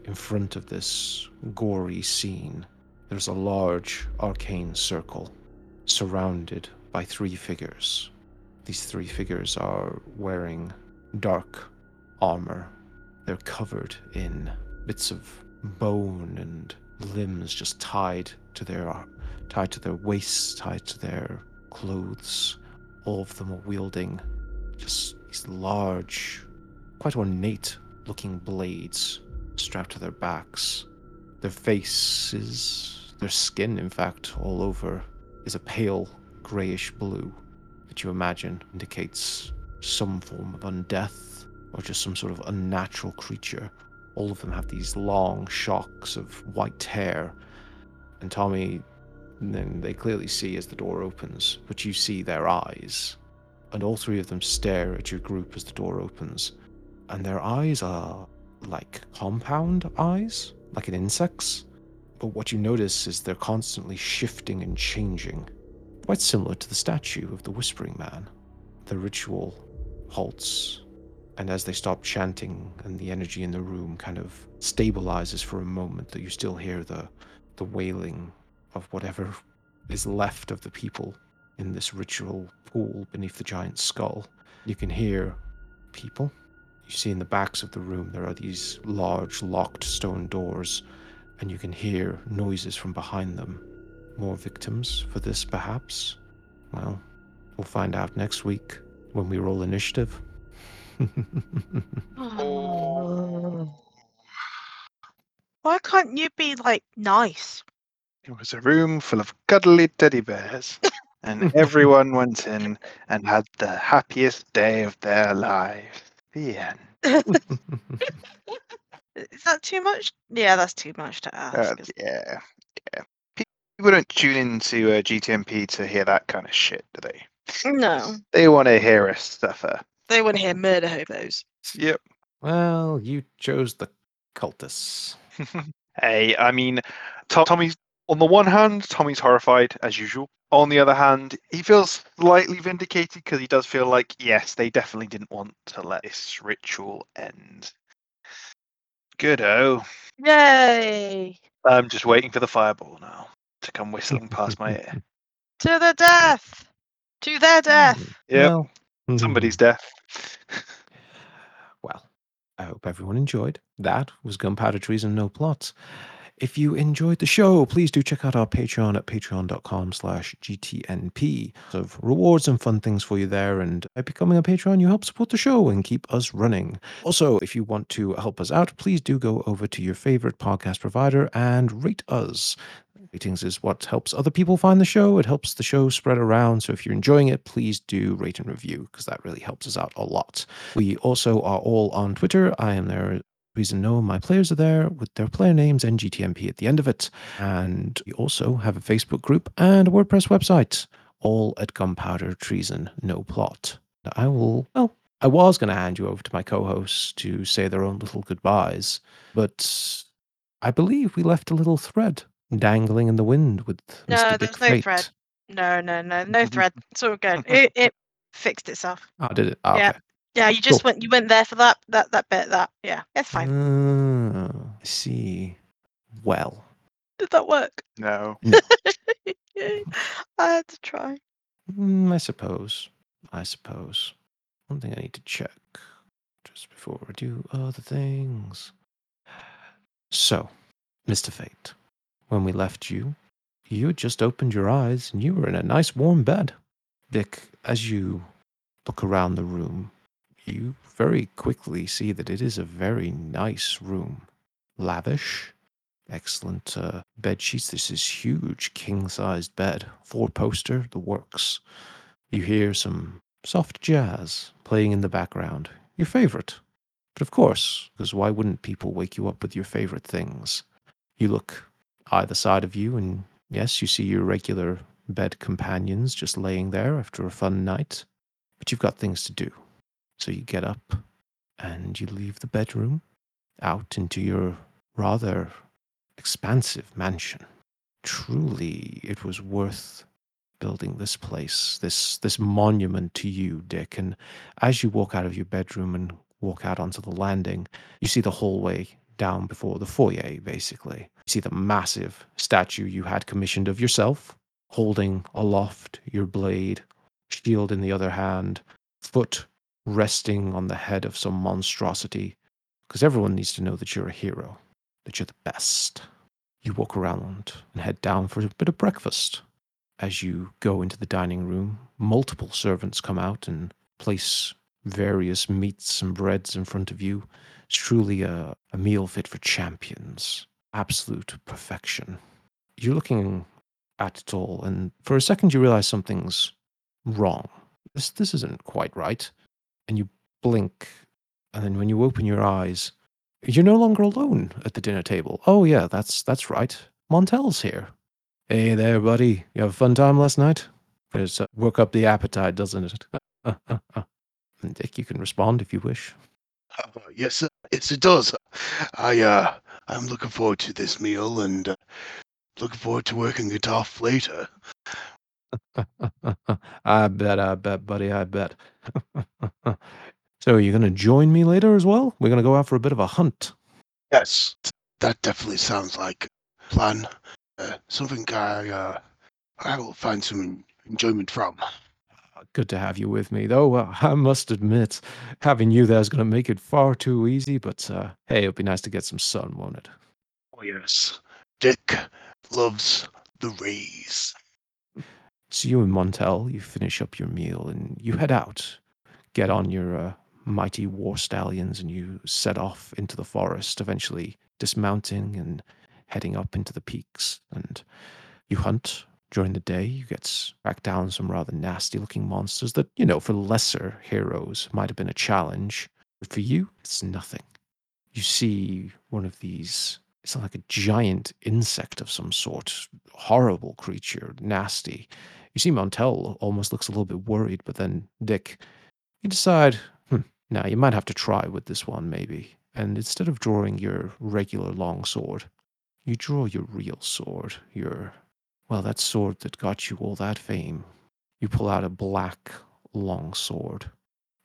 In front of this gory scene, there's a large arcane circle surrounded by three figures. These three figures are wearing dark armor. They're covered in bits of bone and limbs just tied to their waists, tied to their clothes. All of them are wielding just these large, quite ornate-looking blades strapped to their backs. Their faces, Their skin, in fact, all over is a pale greyish blue that you imagine indicates some form of undeath or just some sort of unnatural creature. All of them have these long shocks of white hair. And Tommy, then they clearly see as the door opens, but you see their eyes. And all three of them stare at your group as the door opens. And their eyes are like compound eyes, like an insect's. But what you notice is they're constantly shifting and changing, quite similar to the statue of the Whispering Man. The ritual halts, and as they stop chanting and the energy in the room kind of stabilizes for a moment, that you still hear the wailing of whatever is left of the people in this ritual pool beneath the giant skull. You can hear people. You see in the backs of the room there are these large locked stone doors, and you can hear noises from behind them. More victims for this, perhaps? Well, we'll find out next week when we roll initiative. Why can't you be, like, nice? It was a room full of cuddly teddy bears, and everyone went in and had the happiest day of their lives. The end. Is that too much? Yeah, that's too much to ask. Yeah. People don't tune into GTMP to hear that kind of shit, do they? No. They want to hear us suffer. They want to hear murder hobos. Yep. Well, you chose the cultists. Hey, I mean, Tommy's, on the one hand, Tommy's horrified, as usual. On the other hand, he feels slightly vindicated because he does feel like, yes, they definitely didn't want to let this ritual end. Good-o. Yay! I'm just waiting for the fireball now to come whistling past my ear. To the death! To their death! Yeah, well, somebody's death. Well, I hope everyone enjoyed. That was Gunpowder Treason No Plot. If you enjoyed the show, please do check out our Patreon at patreon.com/GTNP. So rewards and fun things for you there, and by becoming a Patreon, you help support the show and keep us running. Also, if you want to help us out, please do go over to your favorite podcast provider and rate us. Ratings is what helps other people find the show. It helps the show spread around. So if you're enjoying it, please do rate and review, because that really helps us out a lot. We also are all on Twitter. I am there. Reason no, my players are there with their player names and GTMP at the end of it. And we also have a Facebook group and a WordPress website, all at Gunpowder Treason No Plot. I was going to hand you over to my co-hosts to say their own little goodbyes, but I believe we left a little thread dangling in the wind with Mr. Dick Fate. No, there's no thread. No thread. It's all good. It fixed itself. Oh, did it? Oh, yeah. Okay. Yeah, you just cool. went there for that bit, yeah, it's fine. I see. Well. Did that work? No. I had to try. I suppose. One thing I need to check just before we do other things. So, Mr. Fate, when we left you, you had just opened your eyes and you were in a nice warm bed. Dick, as you look around the room, you very quickly see that it is a very nice room. Lavish, excellent bed sheets. This is huge king-sized bed, 4-poster, the works. You hear some soft jazz playing in the background, your favorite. But of course, because why wouldn't people wake you up with your favorite things? You look either side of you and yes, you see your regular bed companions just laying there after a fun night, but you've got things to do. So you get up and you leave the bedroom out into your rather expansive mansion. Truly, it was worth building this place, this monument to you, Dick. And as you walk out of your bedroom and walk out onto the landing, you see the hallway down before the foyer, basically. You see the massive statue you had commissioned of yourself, holding aloft your blade, shield in the other hand, foot resting on the head of some monstrosity, because everyone needs to know that you're a hero, that you're the best. You walk around and head down for a bit of breakfast. As you go into the dining room, multiple servants come out and place various meats and breads in front of you. It's truly a meal fit for champions. Absolute perfection. you're looking at it all, and for a second you realize something's wrong. This isn't quite right. And you blink, and then when you open your eyes, you're no longer alone at the dinner table. Oh yeah, that's right. Montel's here. Hey there, buddy. You have a fun time last night? There's work up the appetite, doesn't it? And Dick, you can respond if you wish. Yes, sir. Yes, it does. I'm looking forward to this meal and looking forward to working it off later. I bet, buddy, I bet. So are you going to join me later as well? We're going to go out for a bit of a hunt. Yes, that definitely sounds like a plan. Something I will find some enjoyment from. Good to have you with me, though. I must admit, having you there is going to make it far too easy, but hey, it'll be nice to get some sun, won't it? Oh, yes. Dick loves the rays. So you and Montel, you finish up your meal and you head out, get on your mighty war stallions, and you set off into the forest, eventually dismounting and heading up into the peaks. And you hunt during the day. You get back down some rather nasty-looking monsters that, you know, for lesser heroes might have been a challenge. But for you, it's nothing. You see one of these, it's like a giant insect of some sort, horrible creature, nasty. You see Montel almost looks a little bit worried, but then Dick, you decide, now you might have to try with this one, maybe. And instead of drawing your regular long sword, you draw your real sword, that sword that got you all that fame. You pull out a black long sword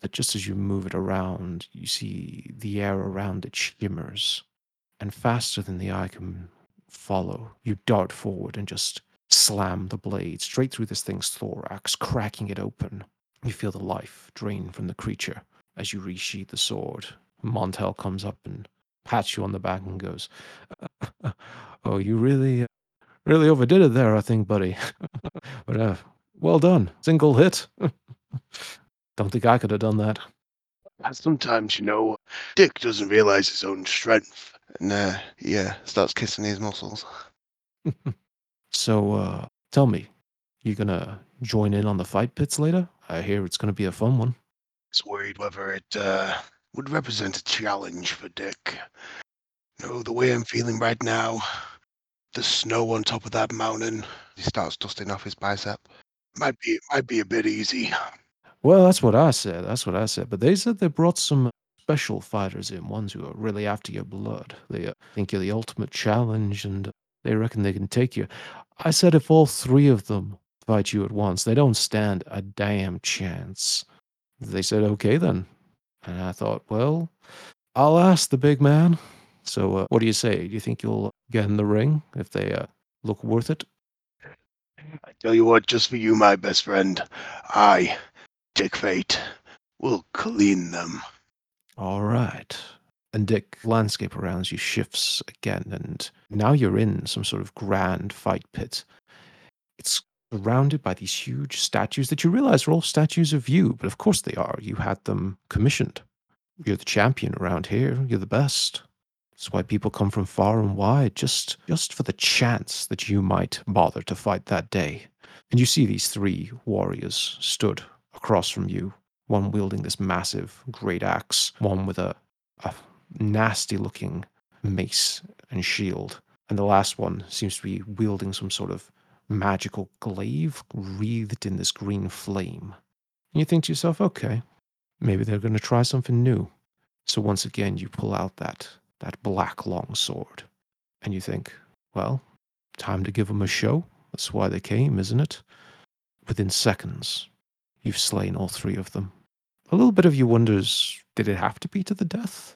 that just as you move it around, you see the air around it shimmers. And faster than the eye can follow, you dart forward and just slam the blade straight through this thing's thorax, cracking it open. You feel the life drain from the creature as you resheath the sword. Montel comes up and pats you on the back and goes, "Oh, you really overdid it there, I think, buddy. But well done. Single hit. Don't think I could have done that." Sometimes, Dick doesn't realize his own strength. And, starts kissing his muscles. So, tell me, you gonna join in on the fight pits later? I hear it's gonna be a fun one. It's worried whether it would represent a challenge for Dick. No, the way I'm feeling right now, the snow on top of that mountain. He starts dusting off his bicep. Might be a bit easy. Well, that's what I said. But they said they brought some special fighters in, ones who are really after your blood. They think you're the ultimate challenge, and they reckon they can take you. I said if all three of them fight you at once, they don't stand a damn chance. They said, okay, then. And I thought, well, I'll ask the big man. So what do you say? Do you think you'll get in the ring if they look worth it? I tell you what, just for you, my best friend, I, Dick Fate, will clean them. All right. And Dick, landscape around you shifts again, and now you're in some sort of grand fight pit. It's surrounded by these huge statues that you realize are all statues of you, but of course they are. You had them commissioned. You're the champion around here. You're the best. That's why people come from far and wide, just for the chance that you might bother to fight that day. And you see these three warriors stood across from you, one wielding this massive great axe, one with a nasty-looking mace and shield, and the last one seems to be wielding some sort of magical glaive wreathed in this green flame. And you think to yourself, okay, maybe they're going to try something new. So once again, you pull out that black long sword. And you think, well, time to give them a show. That's why they came, isn't it? Within seconds, you've slain all three of them. A little bit of you wonders, did it have to be to the death?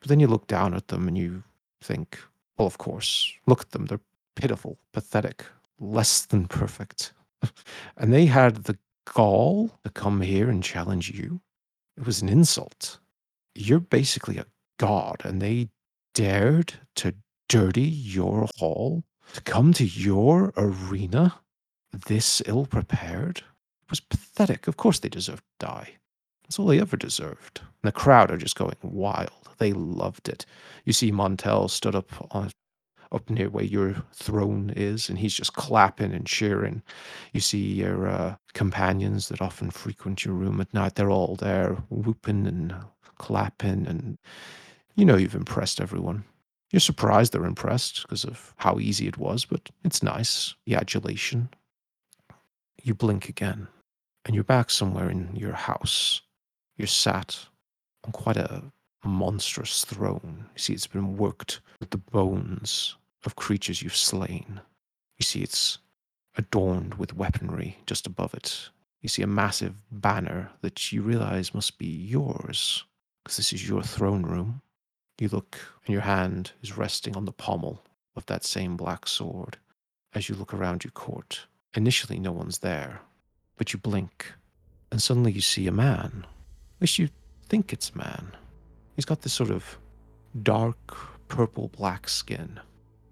But then you look down at them and you think, well, of course, look at them. They're pitiful, pathetic, less than perfect. And they had the gall to come here and challenge you. It was an insult. You're basically a god, and they dared to dirty your hall, to come to your arena, this ill-prepared? It was pathetic. Of course they deserved to die. That's all they ever deserved. And the crowd are just going wild. They loved it. You see Montel stood up on up near where your throne is, and he's just clapping and cheering. You see your companions that often frequent your room at night, they're all there whooping and clapping, and you know you've impressed everyone. You're surprised they're impressed because of how easy it was, but it's nice, the adulation. You blink again, and you're back somewhere in your house. You're sat on quite a monstrous throne. You see it's been worked with the bones of creatures you've slain. You see it's adorned with weaponry just above it. You see a massive banner that you realize must be yours, because this is your throne room. You look, and your hand is resting on the pommel of that same black sword. As you look around your court, initially no one's there, but you blink, and suddenly you see a man. At least you think it's a man. He's got this sort of dark purple-black skin.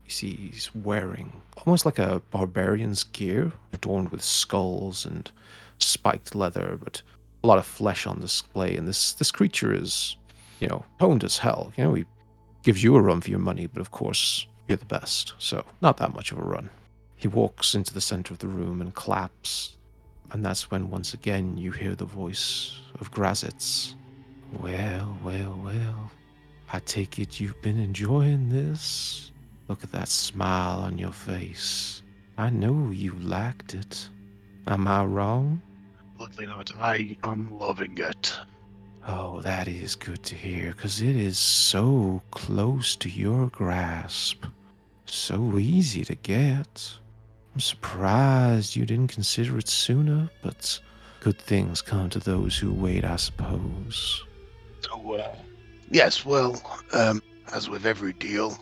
You see he's wearing almost like a barbarian's gear, adorned with skulls and spiked leather, but a lot of flesh on display. And this creature is, you know, toned as hell. You know, he gives you a run for your money, but of course you're the best, so not that much of a run. He walks into the center of the room and claps, and that's when once again you hear the voice of Graz'zt. Well, well, well, I take it you've been enjoying this? Look at that smile on your face. I know you liked it. Am I wrong? Luckily not. I am loving it. Oh, that is good to hear, because it is so close to your grasp. So easy to get. I'm surprised you didn't consider it sooner, but good things come to those who wait, I suppose. So, yes, well, as with every deal,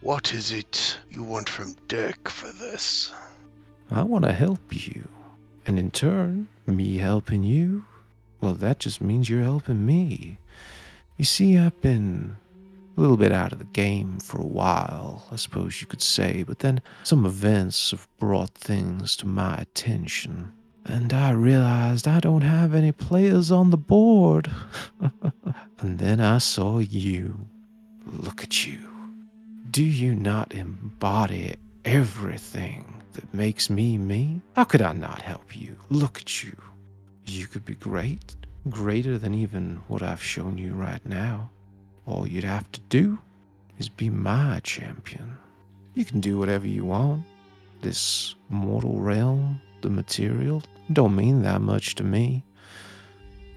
what is it you want from Dirk for this? I want to help you. And in turn, me helping you, well, that just means you're helping me. You see, I've been a little bit out of the game for a while, I suppose you could say, but then some events have brought things to my attention. And I realized I don't have any players on the board. And then I saw you. Look at you. Do you not embody everything that makes me me? How could I not help you? Look at you. You could be great. Greater than even what I've shown you right now. All you'd have to do is be my champion. You can do whatever you want. This mortal realm, the material, don't mean that much to me.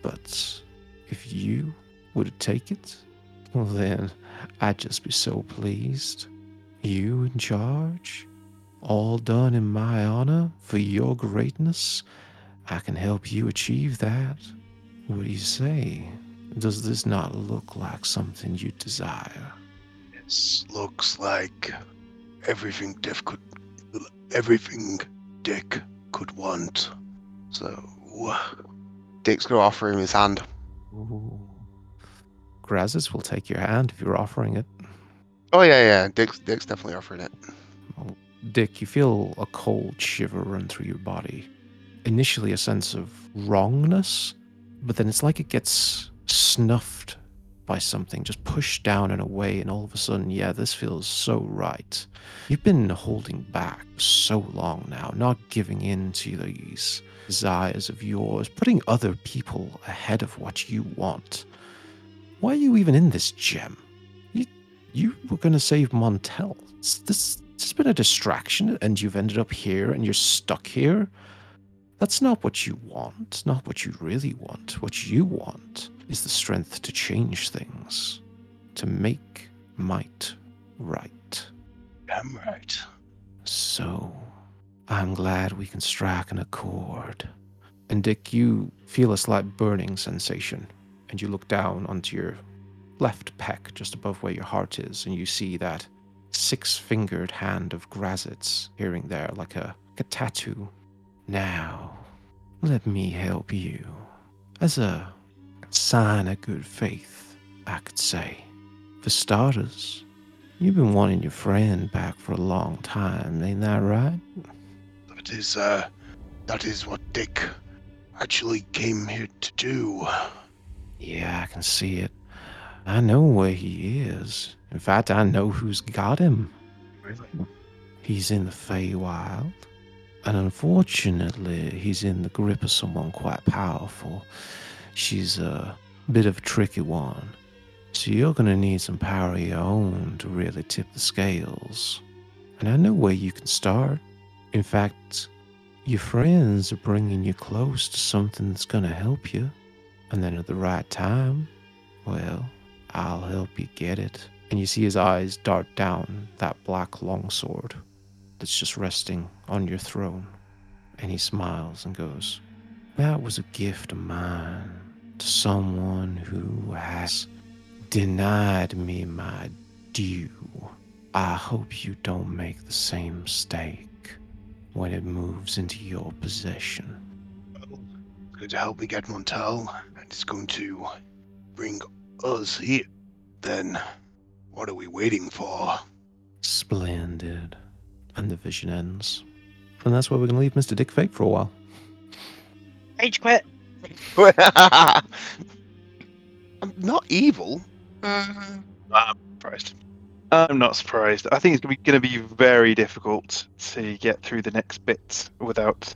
But if you were to take it, well then, I'd just be so pleased. You in charge, all done in my honor for your greatness. I can help you achieve that. What do you say? Does this not look like something you desire? It looks like everything Dick could want. So Dick's gonna offer him his hand. Ooh. Graz'zt will take your hand if you're offering it. Oh yeah. Dick's definitely offering it. Well, Dick, you feel a cold shiver run through your body. Initially a sense of wrongness, but then it's like it gets snuffed by something, just pushed down and away, and all of a sudden, yeah, this feels so right. You've been holding back so long now, not giving in to these desires of yours, putting other people ahead of what you want. Why are you even in this gem? You were going to save Montel. This has been a distraction, and you've ended up here, and you're stuck here. That's not what you want, not what you really want. What you want is the strength to change things, to make might right. I'm right. So, I'm glad we can strike an accord. And Dick, you feel a slight burning sensation, and you look down onto your left pec, just above where your heart is, and you see that six-fingered hand of Graz'zt appearing there like a tattoo. Now, let me help you. As a sign of good faith, I could say. For starters, you've been wanting your friend back for a long time, ain't that right? That is what Dick actually came here to do. Yeah, I can see it. I know where he is. In fact, I know who's got him. Really? He's in the Feywild, and unfortunately, he's in the grip of someone quite powerful. She's a bit of a tricky one, so you're going to need some power of your own to really tip the scales. And I know where you can start. In fact, your friends are bringing you close to something that's going to help you. And then at the right time, well, I'll help you get it. And you see his eyes dart down that black longsword that's just resting on your throne. And he smiles and goes, "That was a gift of mine to someone who has denied me my due. I hope you don't make the same mistake when it moves into your possession." Well, it's going to help me get Montel, and it's going to bring us here. Then, what are we waiting for? Splendid. And the vision ends. And that's where we're going to leave Mr. Dick Fate for a while. Rage quit. I'm not evil. I'm surprised. I'm not surprised. I think it's going to be very difficult to get through the next bit without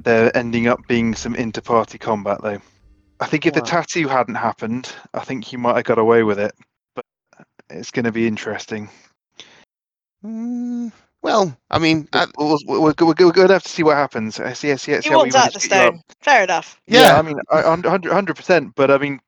there ending up being some inter-party combat, though. I think if the tattoo hadn't happened, I think you might have got away with it. But it's going to be interesting. Well, I mean, we're going to have to see what happens. I see he wants out the stone. Fair enough. Yeah, I mean, 100%. But I mean,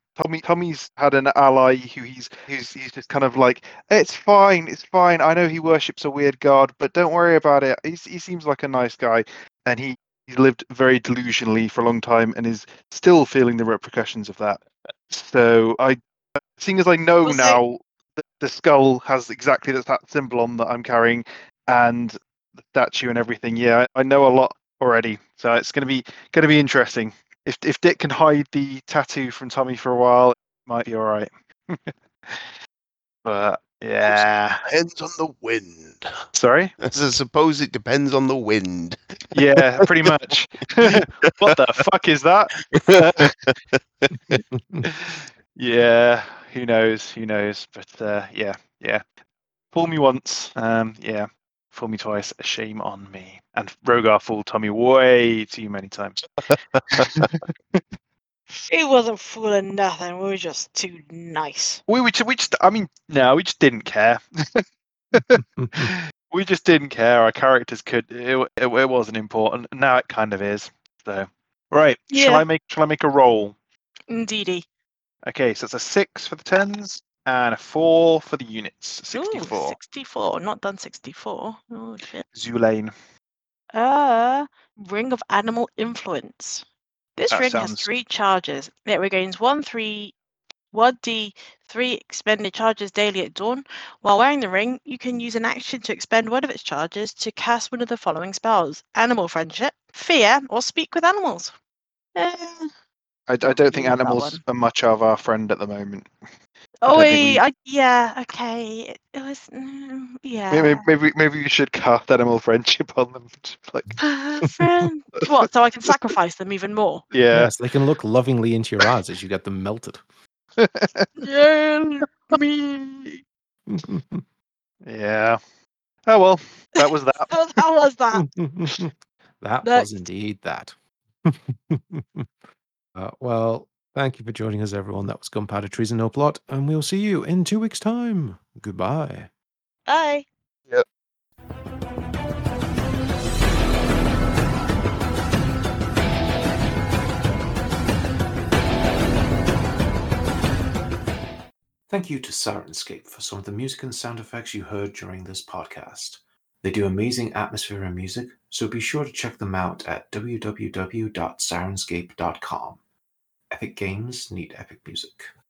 Tommy's had an ally who he's just kind of like, it's fine. I know he worships a weird god, but don't worry about it. He seems like a nice guy, and he's lived very delusionally for a long time and is still feeling the repercussions of that. So seeing as I know now that the skull has exactly that symbol on that I'm carrying, and the statue and everything, yeah, I know a lot already. So it's going to be interesting. If Dick can hide the tattoo from Tommy for a while, it might be all right. But yeah, depends on the wind. Sorry, I suppose it depends on the wind. Yeah, pretty much. What the fuck is that? Yeah, who knows? But yeah. Fool me once, fool me twice, shame on me. And Rogar fooled Tommy way too many times. He wasn't fooling nothing. We were just too nice. We just didn't care. We just didn't care. Our characters it wasn't important. Now it kind of is. So, right. Yeah. Shall I make a roll? Indeedy. Okay, so it's a 6 for the tens and a 4 for the units. 64. Ooh, 64. Not done 64. Oh, shit. Zulane. Ring of Animal Influence. This ring has 3 charges. It regains 1d3 expended charges daily at dawn. While wearing the ring, you can use an action to expend one of its charges to cast one of the following spells: Animal Friendship, Fear, or Speak with Animals. I don't think animals are much of our friend at the moment. Okay. It was, Maybe you should cast Animal Friendship on them. What? So I can sacrifice them even more? Yeah. Yes, they can look lovingly into your eyes as you get them melted. Yeah. Oh well, that was that. That was that. That was indeed that. Well. Thank you for joining us, everyone. That was Gunpowder Treason and Plot, and we'll see you in 2 weeks' time. Goodbye. Bye. Yep. Thank you to Syrinscape for some of the music and sound effects you heard during this podcast. They do amazing atmosphere and music, so be sure to check them out at www.syrinscape.com. Epic games need epic music.